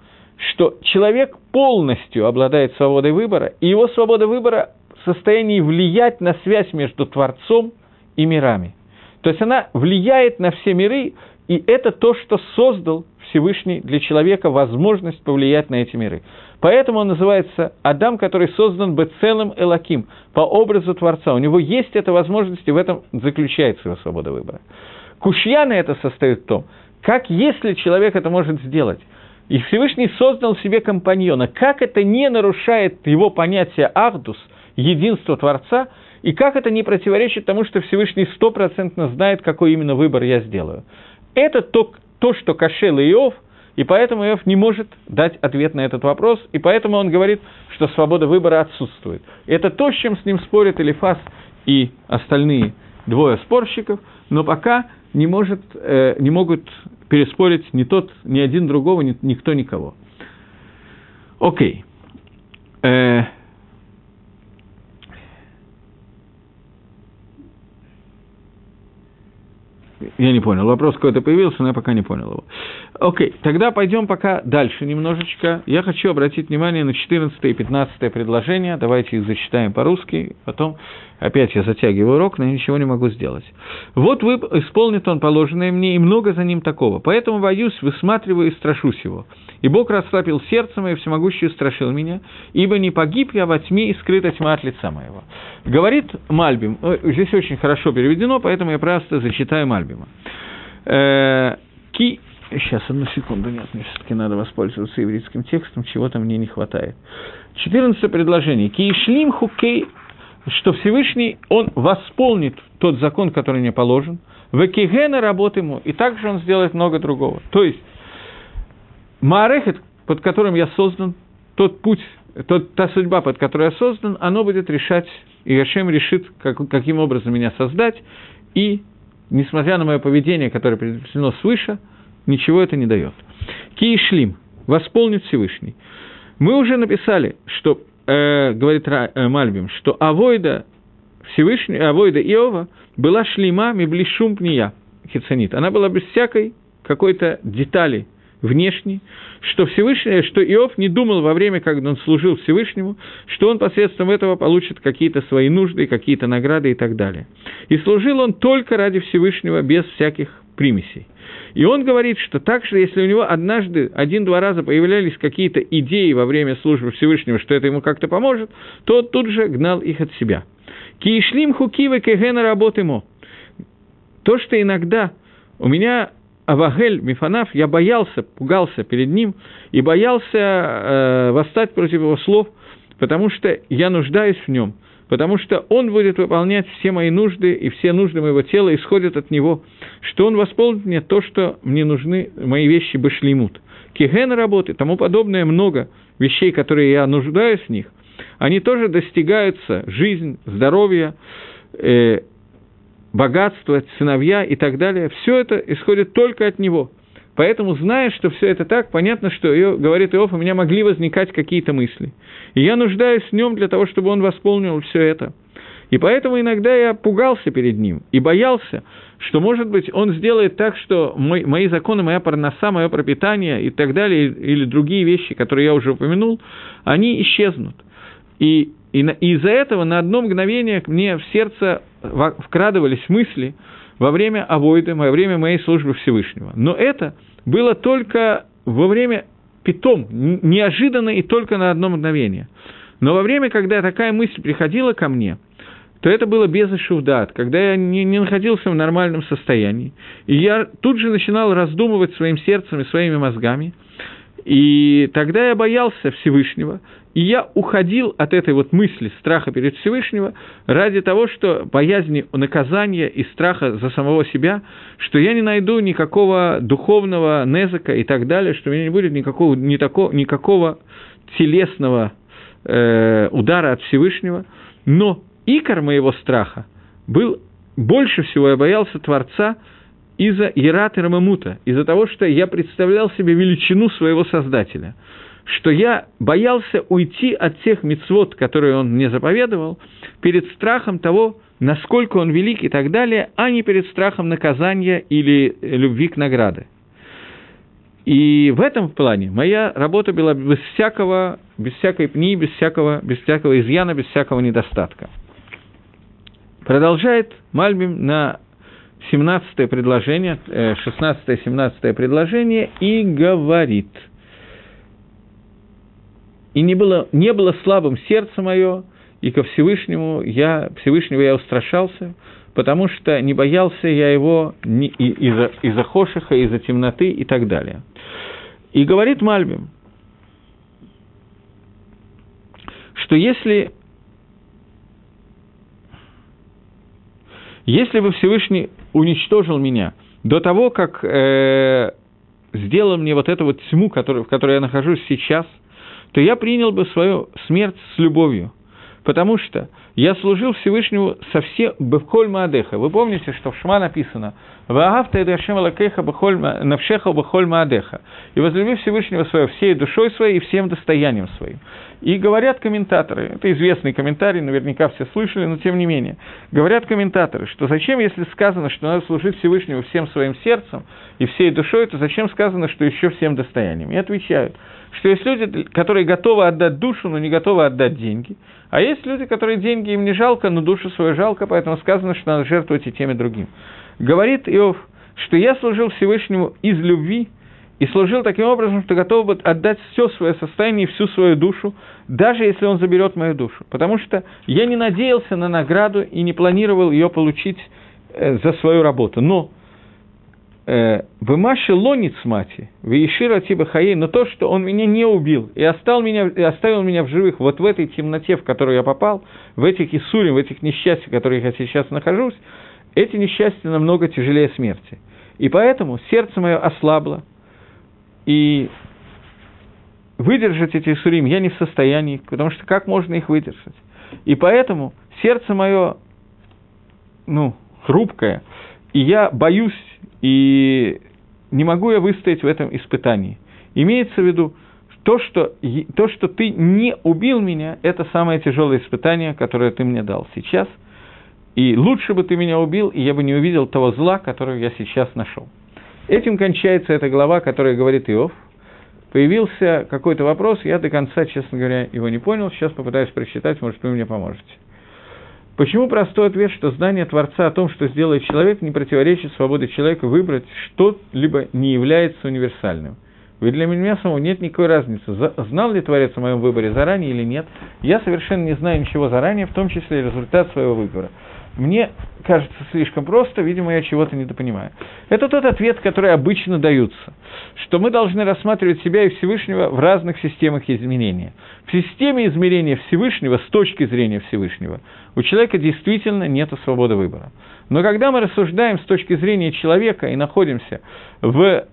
что человек полностью обладает свободой выбора, и его свобода выбора в состоянии влиять на связь между Творцом и мирами. То есть она влияет на все миры, и это то, что создал Всевышний для человека возможность повлиять на эти миры. Поэтому он называется Адам, который создан бецелем Элаким, по образу Творца. У него есть эта возможность, и в этом заключается его свобода выбора. Кушья на это состоит в том, как если человек это может сделать. И Всевышний создал себе компаньона. Как это не нарушает его понятие «ахдус», единство Творца, и как это не противоречит тому, что Всевышний стопроцентно знает, какой именно выбор я сделаю. Это то, то, что кашел Иов, и поэтому Иов не может дать ответ на этот вопрос, и поэтому он говорит, что свобода выбора отсутствует. Это то, с чем с ним спорят Элифаз и остальные двое спорщиков, но пока не, может, э, не могут переспорить ни тот, ни один другого, ни, никто никого. Окей. Э, Я не понял. Вопрос какой-то появился, но я пока не понял его. Окей, тогда пойдем пока дальше немножечко. Я хочу обратить внимание на четырнадцатое и пятнадцатое предложения. Давайте их зачитаем по-русски. Потом опять я затягиваю урок, но ничего не могу сделать. «Вот вы, исполнит он положенное мне, и много за ним такого. Поэтому боюсь, высматриваю и страшусь его. И Бог расслабил сердце мое, всемогущий устрашил меня, ибо не погиб я во тьме, и скрыта тьма от лица моего». Говорит Мальбим. Здесь очень хорошо переведено, поэтому я просто зачитаю Мальбима. «Ки...» Сейчас, одну секунду, нет, мне все-таки надо воспользоваться ивритским текстом, чего-то мне не хватает. четырнадцатое предложение. «Киишлим хукей», что Всевышний, он восполнит тот закон, который мне положен, векигена работ ему, и также он сделает много другого. То есть, маарехет, под которым я создан, тот путь, тот, та судьба, под которой я создан, оно будет решать, и Ашем решит, как, каким образом меня создать, и, несмотря на мое поведение, которое предопределено свыше, ничего это не дает. Киишлим, восполнит Всевышний. Мы уже написали, что, э, говорит Ра, э, Мальбим, что авойда Всевышний, авойда Иова была шлима меблишум пния, хицанит. Она была без всякой какой-то детали внешней, что Всевышний, что Иов не думал во время, когда он служил Всевышнему, что он посредством этого получит какие-то свои нужды, какие-то награды и так далее. И служил он только ради Всевышнего, без всяких примесей. И он говорит, что так же, если у него однажды, один-два раза появлялись какие-то идеи во время службы Всевышнего, что это ему как-то поможет, то он тут же гнал их от себя. «Киишлим хукивы кегена работ ему». То, что иногда у меня авагель мифанав, я боялся, пугался перед ним и боялся э, восстать против его слов, потому что я нуждаюсь в нем, потому что он будет выполнять все мои нужды, и все нужды моего тела исходят от него, что он восполнит мне то, что мне нужны, мои вещи башлимут. Киген работы, тому подобное много вещей, которые я нуждаюсь в них, они тоже достигаются, жизнь, здоровье, э, богатство, сыновья и так далее, все это исходит только от него. Поэтому, зная, что все это так, понятно, что, говорит Иов, у меня могли возникать какие-то мысли. И я нуждаюсь в нем для того, чтобы он восполнил все это. И поэтому иногда я пугался перед ним и боялся, что, может быть, он сделает так, что мой, мои законы, моя парноса, мое пропитание и так далее, или другие вещи, которые я уже упомянул, они исчезнут. И, и, и из-за этого на одно мгновение мне в сердце вкрадывались мысли во время авойда, во время моей службы Всевышнего. Но это было только во время питом, неожиданно и только на одно мгновение. Но во время, когда такая мысль приходила ко мне, то это было без ашувдат, когда я не, не находился в нормальном состоянии. И я тут же начинал раздумывать своим сердцем и своими мозгами. И тогда я боялся Всевышнего, и я уходил от этой вот мысли страха перед Всевышнего ради того, что боязни наказания и страха за самого себя, что я не найду никакого духовного незака и так далее, что у меня не будет никакого, не такого, никакого телесного э, удара от Всевышнего. Но икор моего страха был, больше всего я боялся Творца из-за Ерат и Рамамута, из-за того, что я представлял себе величину своего Создателя, что я боялся уйти от тех мицвот, которые он мне заповедовал, перед страхом того, насколько он велик и так далее, а не перед страхом наказания или любви к награде. И в этом плане моя работа была без всякого, без всякой пни, без всякого, без всякого изъяна, без всякого недостатка. Продолжает Мальбим на семнадцатое предложение, шестнадцатое-семнадцатое предложение, и говорит: «И не было, не было слабым сердце мое, и ко Всевышнему я, Всевышнего я устрашался, потому что не боялся я его из-за из-за хошиха, из-за темноты и так далее». И говорит Мальбим, что если... Если бы Всевышний уничтожил меня до того, как э, сделал мне вот эту вот тьму, который, в которой я нахожусь сейчас, то я принял бы свою смерть с любовью, потому что я служил Всевышнему со всем бехоль маадеха. Вы помните, что в Шма написано «Ваагавта эд Ашем элокейха навшеха бехоль маадеха» и возлюби Всевышнего своего всей душой своей и всем достоянием своим. И говорят комментаторы, это известный комментарий, наверняка все слышали, но тем не менее, говорят комментаторы, что зачем, если сказано, что надо служить Всевышнему всем своим сердцем и всей душой, то зачем сказано, что еще всем достоянием? И отвечают, что есть люди, которые готовы отдать душу, но не готовы отдать деньги, а есть люди, которые деньги им не жалко, но душу свою жалко, поэтому сказано, что надо жертвовать и тем, и другим. Говорит Иов, что я служил Всевышнему из любви, и служил таким образом, что готов был отдать все свое состояние и всю свою душу, даже если он заберет мою душу. Потому что я не надеялся на награду и не планировал ее получить э, за свою работу. Но э, «Вымаши лонец мати, веешира тиба хаей», но то, что он меня не убил и, остал меня, и оставил меня в живых вот в этой темноте, в которую я попал, в этих иссурим, в этих несчастьях, в которых я сейчас нахожусь, эти несчастья намного тяжелее смерти. И поэтому сердце мое ослабло, и выдержать эти иссурим я не в состоянии, потому что как можно их выдержать? И поэтому сердце мое, ну, хрупкое, и я боюсь, и не могу я выстоять в этом испытании. Имеется в виду, то, что, то, что ты не убил меня, это самое тяжелое испытание, которое ты мне дал сейчас. И лучше бы ты меня убил, и я бы не увидел того зла, которое я сейчас нашел. Этим кончается эта глава, которая говорит Иов. Появился какой-то вопрос, я до конца, честно говоря, его не понял. Сейчас попытаюсь прочитать, может, вы мне поможете. Почему простой ответ, что знание Творца о том, что сделает человек, не противоречит свободе человека выбрать что-либо, не является универсальным? Ведь для меня самого нет никакой разницы, знал ли Творец о моем выборе заранее или нет. Я совершенно не знаю ничего заранее, в том числе и результат своего выбора. Мне кажется слишком просто, видимо, я чего-то недопонимаю. Это тот ответ, который обычно дается, что мы должны рассматривать себя и Всевышнего в разных системах измерения. В системе измерения Всевышнего, с точки зрения Всевышнего, у человека действительно нет свободы выбора. Но когда мы рассуждаем с точки зрения человека и находимся в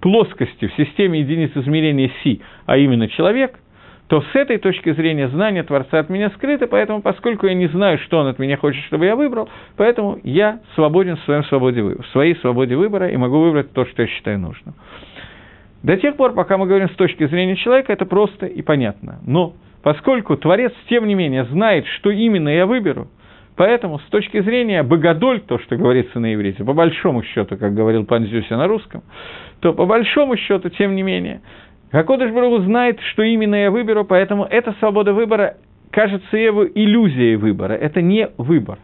плоскости, в системе единиц измерения Си, а именно человек, то с этой точки зрения знание Творца от меня скрыто, поэтому, поскольку я не знаю, что он от меня хочет, чтобы я выбрал, поэтому я свободен в, своем свободе, в своей свободе выбора и могу выбрать то, что я считаю нужным. До тех пор, пока мы говорим с точки зрения человека, это просто и понятно. Но поскольку Творец, тем не менее, знает, что именно я выберу, поэтому с точки зрения богодоль, то, что говорится на иврите, по большому счету, как говорил Пан Зюся на русском, то по большому счету, тем не менее, Акодыш Барух Ху знает, что именно я выберу, поэтому эта свобода выбора кажется его иллюзией выбора. Это не выбор.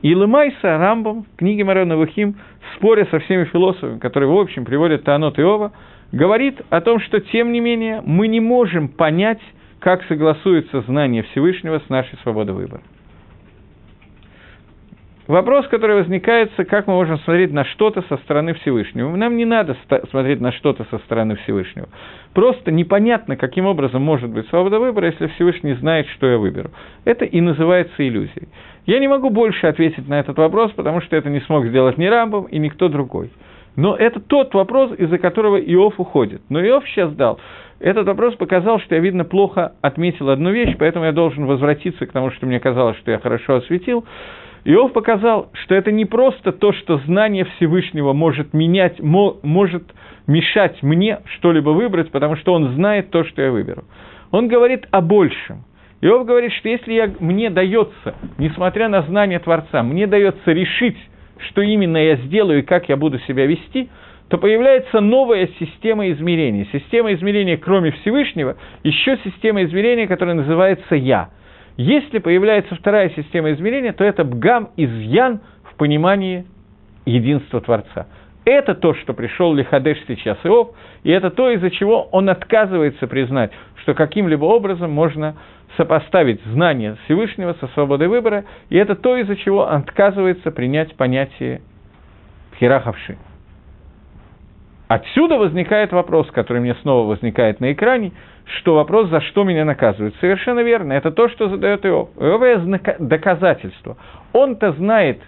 И Лымайса Рамбам в книге Морей Невухим, споря со всеми философами, которые, в общем, приводят Таанот Иова, говорит о том, что, тем не менее, мы не можем понять, как согласуется знание Всевышнего с нашей свободой выбора. Вопрос, который возникает, как мы можем смотреть на что-то со стороны Всевышнего. Нам не надо ста- смотреть на что-то со стороны Всевышнего. Просто непонятно, каким образом может быть свобода выбора, если Всевышний знает, что я выберу. Это и называется иллюзией. Я не могу больше ответить на этот вопрос, потому что это не смог сделать ни Рамбам и никто другой. Но это тот вопрос, из-за которого Иов уходит. Но Иов сейчас дал. Этот вопрос показал, что я, видно, плохо отметил одну вещь, поэтому я должен возвратиться к тому, что мне казалось, что я хорошо осветил. Иов показал, что это не просто то, что знание Всевышнего может менять, мо, может мешать мне что-либо выбрать, потому что он знает то, что я выберу. Он говорит о большем. Иов говорит, что если я, мне дается, несмотря на знание Творца, мне дается решить, что именно я сделаю и как я буду себя вести, то появляется новая система измерения. Система измерения, кроме Всевышнего, еще система измерения, которая называется «Я». Если появляется вторая система измерения, то это бгам, изъян в понимании единства Творца. Это то, что пришел Лихадеш сейчас Иов, и это то, из-за чего он отказывается признать, что каким-либо образом можно сопоставить знание Всевышнего со свободой выбора, и это то, из-за чего он отказывается принять понятие Пхирахавши. Отсюда возникает вопрос, который мне снова возникает на экране, что вопрос, за что меня наказывают. Совершенно верно, это то, что задает Иов. Иов – это доказательство. Он-то знает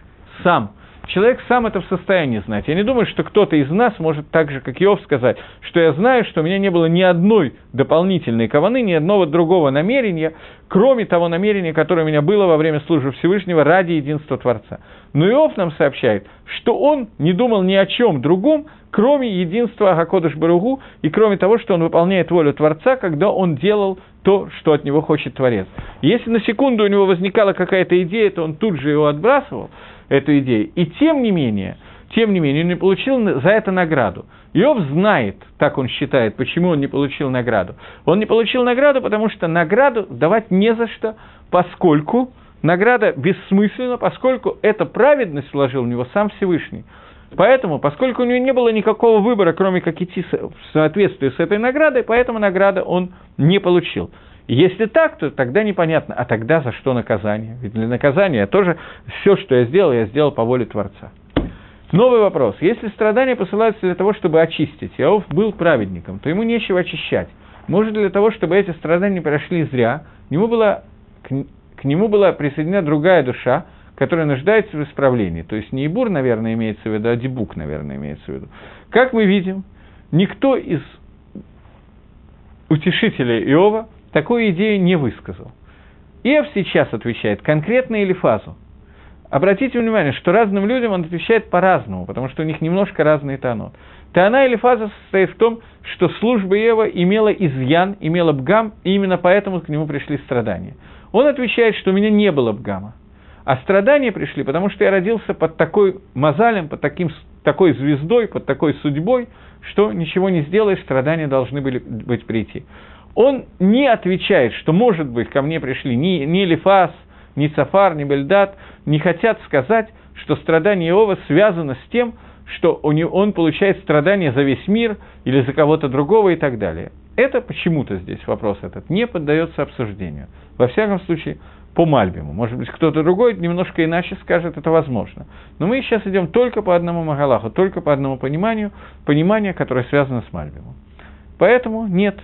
сам. Человек сам это в состоянии знать. Я не думаю, что кто-то из нас может так же, как Иов, сказать, что я знаю, что у меня не было ни одной дополнительной каваны, ни одного другого намерения, кроме того намерения, которое у меня было во время службы Всевышнего ради единства Творца. Но Иов нам сообщает, что он не думал ни о чем другом, кроме единства Акодыш Барух Ху, и кроме того, что он выполняет волю Творца, когда он делал то, что от него хочет Творец. Если на секунду у него возникала какая-то идея, то он тут же его отбрасывал, эту идею. И тем не менее, тем не менее, он не получил за это награду. Иов знает, так он считает, почему он не получил награду. Он не получил награду, потому что награду давать не за что, поскольку награда бессмысленна, поскольку эта праведность вложил в него сам Всевышний. Поэтому, поскольку у него не было никакого выбора, кроме как идти в соответствии с этой наградой, поэтому награда он не получил. Если так, то тогда непонятно, а тогда за что наказание? Ведь для наказания тоже все, что я сделал, я сделал по воле Творца. Новый вопрос. Если страдания посылаются для того, чтобы очистить, Иов был праведником, то ему нечего очищать. Может, для того, чтобы эти страдания прошли зря, к нему была, к, к нему была присоединена другая душа, которая нуждается в исправлении. То есть не Ибур, наверное, имеется в виду, а Дибук, наверное, имеется в виду. Как мы видим, никто из утешителей Иова такую идею не высказал. Иов сейчас отвечает конкретно Элифазу. Обратите внимание, что разным людям он отвечает по-разному, потому что у них немножко разные таанот. Таана Элифаза состоит в том, что служба Иова имела изъян, имела бгам, и именно поэтому к нему пришли страдания. Он отвечает, что у меня не было бгама, а страдания пришли, потому что я родился под такой мозалем, под таким, такой звездой, под такой судьбой, что ничего не сделаешь, страдания должны были быть прийти. Он не отвечает, что, может быть, ко мне пришли ни, ни Элифаз, ни Цафар, ни Бельдат, не хотят сказать, что страдание Иова связано с тем, что он получает страдания за весь мир или за кого-то другого и так далее. Это почему-то здесь вопрос этот не поддается обсуждению. Во всяком случае, по Мальбиму. Может быть, кто-то другой немножко иначе скажет, это возможно. Но мы сейчас идем только по одному Магалаху, только по одному пониманию, понимание, которое связано с Мальбимом. Поэтому нет.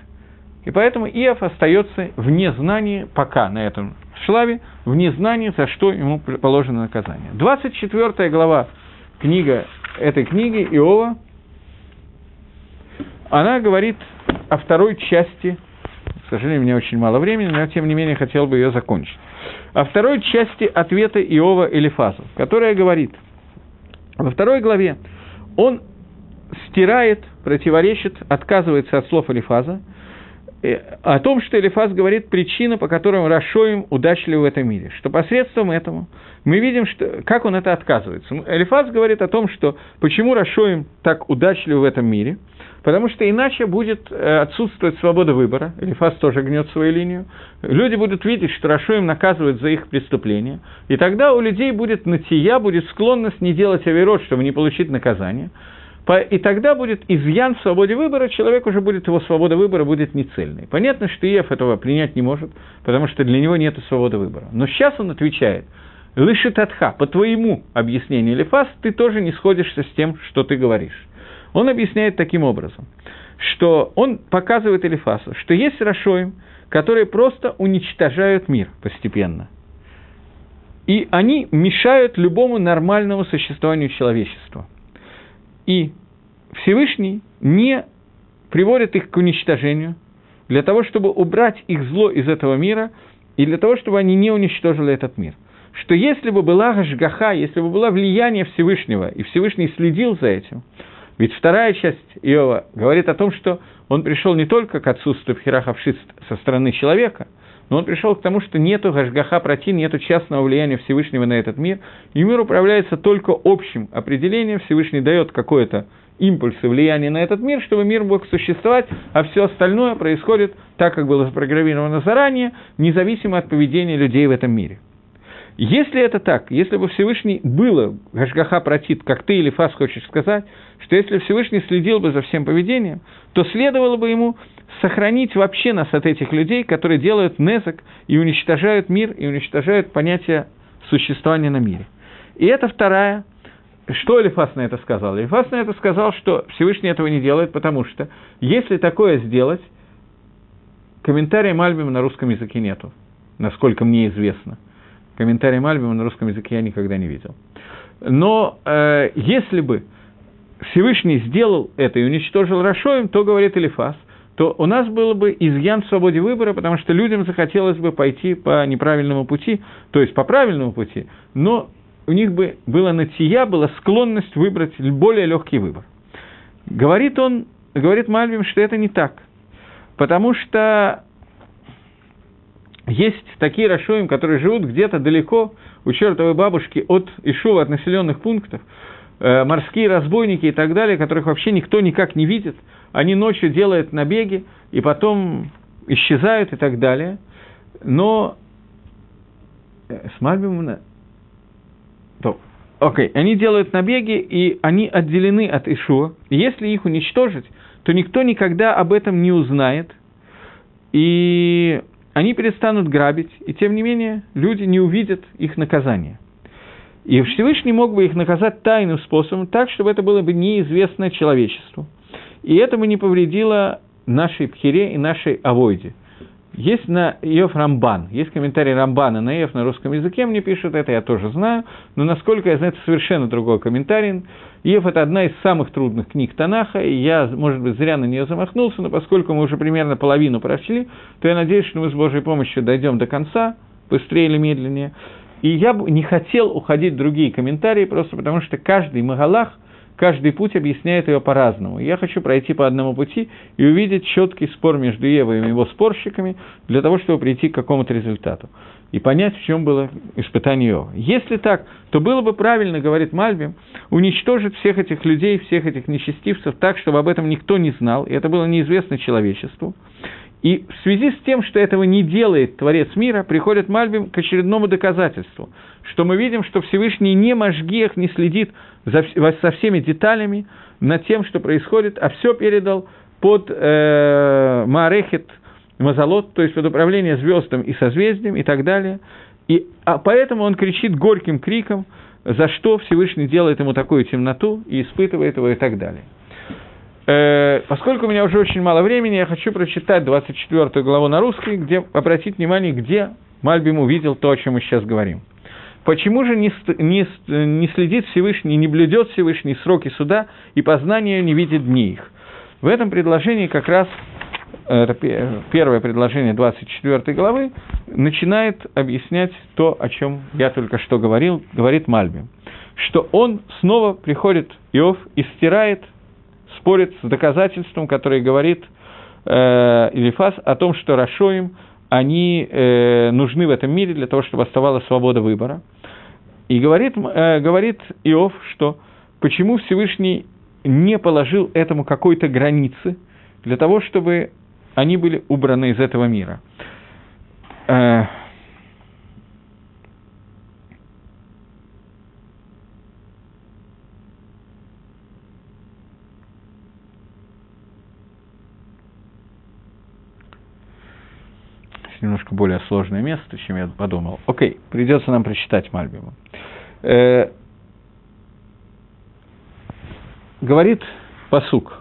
И поэтому Иов остается вне знания, пока на этом шлаве, вне знания, за что ему положено наказание. двадцать четвёртая глава книга, этой книги Иова, она говорит о второй части К сожалению, у меня очень мало времени, но, тем не менее, хотел бы ее закончить. О второй части ответа Иова Элифазу, которая говорит, во второй главе он стирает, противоречит, отказывается от слов Элифаза, о том, что Элифаз говорит причина, по которой Рашоим удачлив в этом мире, что посредством этого мы видим, что, как он это отказывается. Элифаз говорит о том, что почему Рашоим так удачлив в этом мире, потому что иначе будет отсутствовать свобода выбора, Элифаз тоже гнет свою линию, люди будут видеть, что Рашоим наказывают за их преступления, и тогда у людей будет натия, будет склонность не делать авирот, чтобы не получить наказание. И тогда будет изъян в свободе выбора, человек уже будет, его свобода выбора будет нецельной. Понятно, что Иов этого принять не может, потому что для него нет свободы выбора. Но сейчас он отвечает, «Лышитатха, по твоему объяснению, Элифаз, ты тоже не сходишься с тем, что ты говоришь». Он объясняет таким образом, что он показывает Элифазу, что есть рашоим, которые просто уничтожают мир постепенно. И они мешают любому нормальному существованию человечества. И Всевышний не приводит их к уничтожению для того, чтобы убрать их зло из этого мира и для того, чтобы они не уничтожили этот мир. Что если бы была гашгаха, если бы было влияние Всевышнего, и Всевышний следил за этим, ведь вторая часть Иова говорит о том, что он пришел не только к отсутствию пхирахавшист со стороны человека, но он пришел к тому, что нету гашгаха протин, нету частного влияния Всевышнего на этот мир, и мир управляется только общим определением, Всевышний дает какое-то импульс и влияние на этот мир, чтобы мир мог существовать, а все остальное происходит так, как было запрограммировано заранее, независимо от поведения людей в этом мире. Если это так, если бы Всевышний было гашгаха протит, как ты, Элифаз, хочешь сказать, что если Всевышний следил бы за всем поведением, то следовало бы ему сохранить вообще нас от этих людей, которые делают незак и уничтожают мир, и уничтожают понятие существования на мире. И это вторая. Что Элифаз на это сказал? Элифаз на это сказал, что Всевышний этого не делает, потому что если такое сделать, комментария Мальбима на русском языке нету, насколько мне известно. Комментарий Мальбима на русском языке я никогда не видел. Но э, если бы Всевышний сделал это и уничтожил Рашоим, то, говорит Элифаз, то у нас было бы изъян в свободе выбора, потому что людям захотелось бы пойти по неправильному пути, то есть по правильному пути, но у них бы была натия, была склонность выбрать более легкий выбор. Говорит он, говорит Мальбим, что это не так, потому что есть такие рашоим, которые живут где-то далеко у чертовой бабушки от Ишува, от населенных пунктов, морские разбойники и так далее, которых вообще никто никак не видит. Они ночью делают набеги и потом исчезают и так далее. Но с Мальбимом... Окей, okay. Они делают набеги, и они отделены от Ишуа. Если их уничтожить, то никто никогда об этом не узнает. И... они перестанут грабить, и, тем не менее, люди не увидят их наказания. И Всевышний мог бы их наказать тайным способом, так, чтобы это было бы неизвестно человечеству. И это бы не повредило нашей Пхире и нашей Авойде. Есть на Иов Рамбан, есть комментарий Рамбана на Иов на русском языке, мне пишут, это я тоже знаю, но, насколько я знаю, это совершенно другой комментарий. Иов – это одна из самых трудных книг Танаха, и я, может быть, зря на нее замахнулся, но поскольку мы уже примерно половину прочли, то я надеюсь, что мы с Божьей помощью дойдем до конца, быстрее или медленнее. И я бы не хотел уходить в другие комментарии, просто потому что каждый Магалах, каждый путь объясняет ее по-разному. Я хочу пройти по одному пути и увидеть четкий спор между Евой и его спорщиками для того, чтобы прийти к какому-то результату и понять, в чем было испытание Иова. Если так, то было бы правильно, говорит Мальбим, уничтожить всех этих людей, всех этих нечестивцев так, чтобы об этом никто не знал, и это было неизвестно человечеству. И в связи с тем, что этого не делает Творец мира, приходит Мальбим к очередному доказательству, что мы видим, что Всевышний не мажгиях, не следит за, со всеми деталями над тем, что происходит, а все передал под э, Маарехет Мазалот, то есть под управление звездом и созвездием и так далее. И, а поэтому он кричит горьким криком, за что Всевышний делает ему такую темноту и испытывает его и так далее. Поскольку у меня уже очень мало времени, я хочу прочитать двадцать четвёртую главу на русский, где обратить внимание, где Мальбим увидел то, о чем мы сейчас говорим. Почему же не, не, не следит Всевышний, не блюдет Всевышний сроки суда и познания не видит дни их? В этом предложении как раз это первое предложение двадцать четвёртой главы, начинает объяснять то, о чем я только что говорил, говорит Мальбим, что он снова приходит, Иов, и стирает, спорит с доказательством, которое говорит э, Элифаз о том, что рашоим, они э, нужны в этом мире для того, чтобы оставалась свобода выбора. И говорит, э, говорит Иов, что почему Всевышний не положил этому какой-то границы, для того, чтобы они были убраны из этого мира. Э, немножко более сложное место, чем я подумал. Окей, придется нам прочитать Мальбиму. Э, говорит пасук.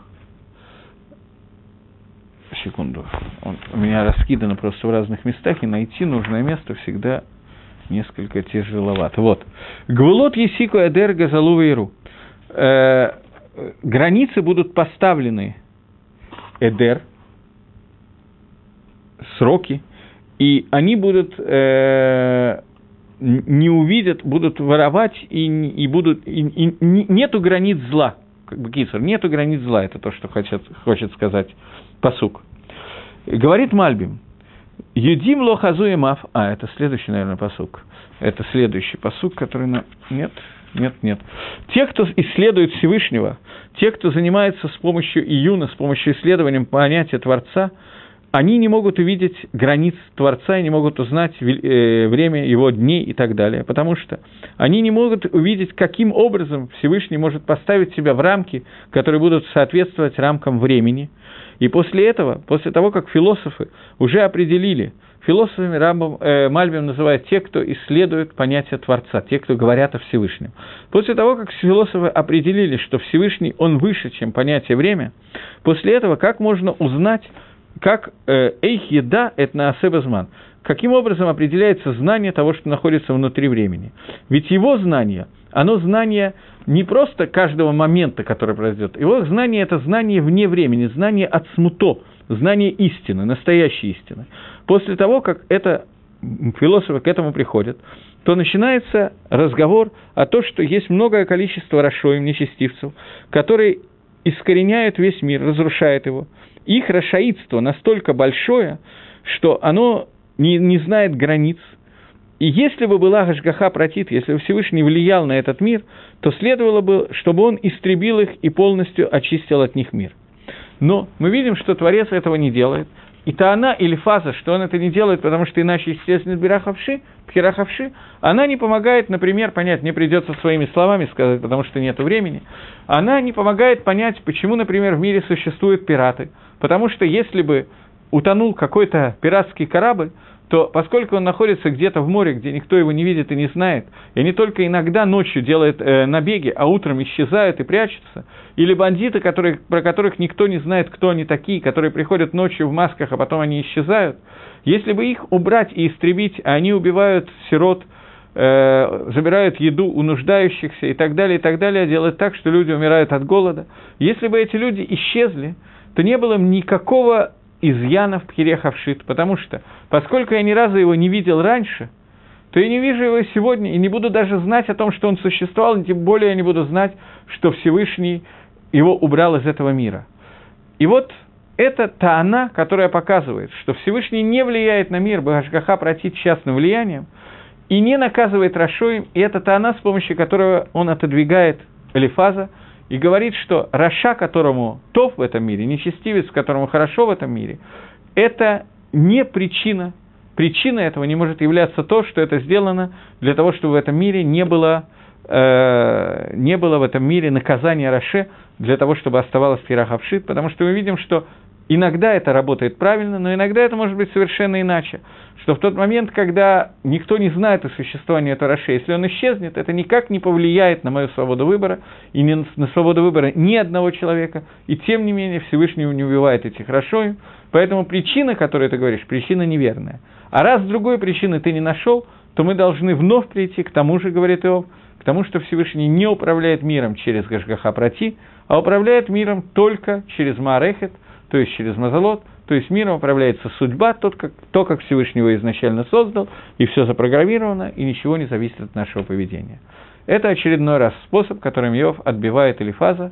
Секунду. Он, у меня раскидано просто в разных местах, и найти нужное место всегда несколько тяжеловато. Вот. Гвулот есику эдер газалу вейру. Э, границы будут поставлены эдер, сроки, и они будут э, не увидят, будут воровать, и, и будут и, и, нету границ зла, как бы кицур, нету границ зла, это то, что хочет, хочет сказать пасук. Говорит Мальбим, «Юдим ло хазу имав». А, это следующий, наверное, пасук. Это следующий пасук, который... На... Нет, нет, нет. Те, кто исследует Всевышнего, те, кто занимается с помощью июна, с помощью исследованием понятия Творца, они не могут увидеть границ Творца и не могут узнать время его дней и так далее, потому что они не могут увидеть, каким образом Всевышний может поставить себя в рамки, которые будут соответствовать рамкам времени. И после этого, после того, как философы уже определили, философами Рамбам, э, Мальбим называет те, кто исследует понятие Творца, те, кто говорят о Всевышнем. После того, как философы определили, что Всевышний, он выше, чем понятие время, после этого как можно узнать, как «эйх еда» – это «наасебазман». Каким образом определяется знание того, что находится внутри времени? Ведь его знание, оно знание не просто каждого момента, который произойдет. Его знание – это знание вне времени, знание ацмуто, знание истины, настоящей истины. После того, как это, философы к этому приходят, то начинается разговор о том, что есть многое количество рашоим, нечестивцев, которые искореняют весь мир, разрушают его. Их рашаидство настолько большое, что оно не, не знает границ. И если бы была Гашгаха протит, если бы Всевышний влиял на этот мир, то следовало бы, чтобы он истребил их и полностью очистил от них мир. Но мы видим, что Творец этого не делает. И Таана Элифаза, что он это не делает, потому что иначе, естественно, Бирахавши, Пхирахавши, она не помогает, например, понять, мне придется своими словами сказать, потому что нет времени, она не помогает понять, почему, например, в мире существуют пираты. Потому что если бы утонул какой-то пиратский корабль, то поскольку он находится где-то в море, где никто его не видит и не знает, и они только иногда ночью делают э, набеги, а утром исчезают и прячутся, или бандиты, которые, про которых никто не знает, кто они такие, которые приходят ночью в масках, а потом они исчезают, если бы их убрать и истребить, а они убивают сирот, э, забирают еду у нуждающихся и так далее, и так далее, делают так, что люди умирают от голода, если бы эти люди исчезли, то не было никакого изъяна в Пхирехавшит, потому что, поскольку я ни разу его не видел раньше, то я не вижу его сегодня и не буду даже знать о том, что он существовал, и тем более я не буду знать, что Всевышний его убрал из этого мира. И вот это таана, которая показывает, что Всевышний не влияет на мир, Бхашгаха протит частным влиянием, и не наказывает рашоим, и это таана, с помощью которого он отодвигает Элифаза, и говорит, что раша, которому тов в этом мире, нечестивец, которому хорошо в этом мире, это не причина. Причиной этого не может являться то, что это сделано для того, чтобы в этом мире не было, э, не было в этом мире наказания раше, для того, чтобы оставалось пирахавшит, потому что мы видим, что иногда это работает правильно, но иногда это может быть совершенно иначе. Что в тот момент, когда никто не знает о существовании этого раши, если он исчезнет, это никак не повлияет на мою свободу выбора и не на свободу выбора ни одного человека, и тем не менее Всевышний не убивает этих рашоим, поэтому причина, которую ты говоришь, причина неверная. А раз другой причины ты не нашел, то мы должны вновь прийти к тому же, говорит Иов, к тому, что Всевышний не управляет миром через Гашгаха Прати, а управляет миром только через Маарехет, то есть через Мазалот, То есть миром управляется судьба, тот, как, то, как Всевышний его изначально создал, и все запрограммировано, и ничего не зависит от нашего поведения. Это очередной раз способ, которым Иов отбивает Элифаза.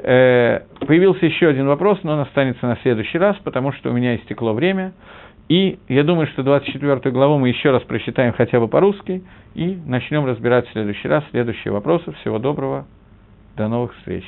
Э, появился еще один вопрос, но он останется на следующий раз, потому что у меня истекло время. И я думаю, что двадцать четвёртую главу мы еще раз прочитаем хотя бы по-русски и начнем разбирать в следующий раз следующие вопросы. Всего доброго, до новых встреч.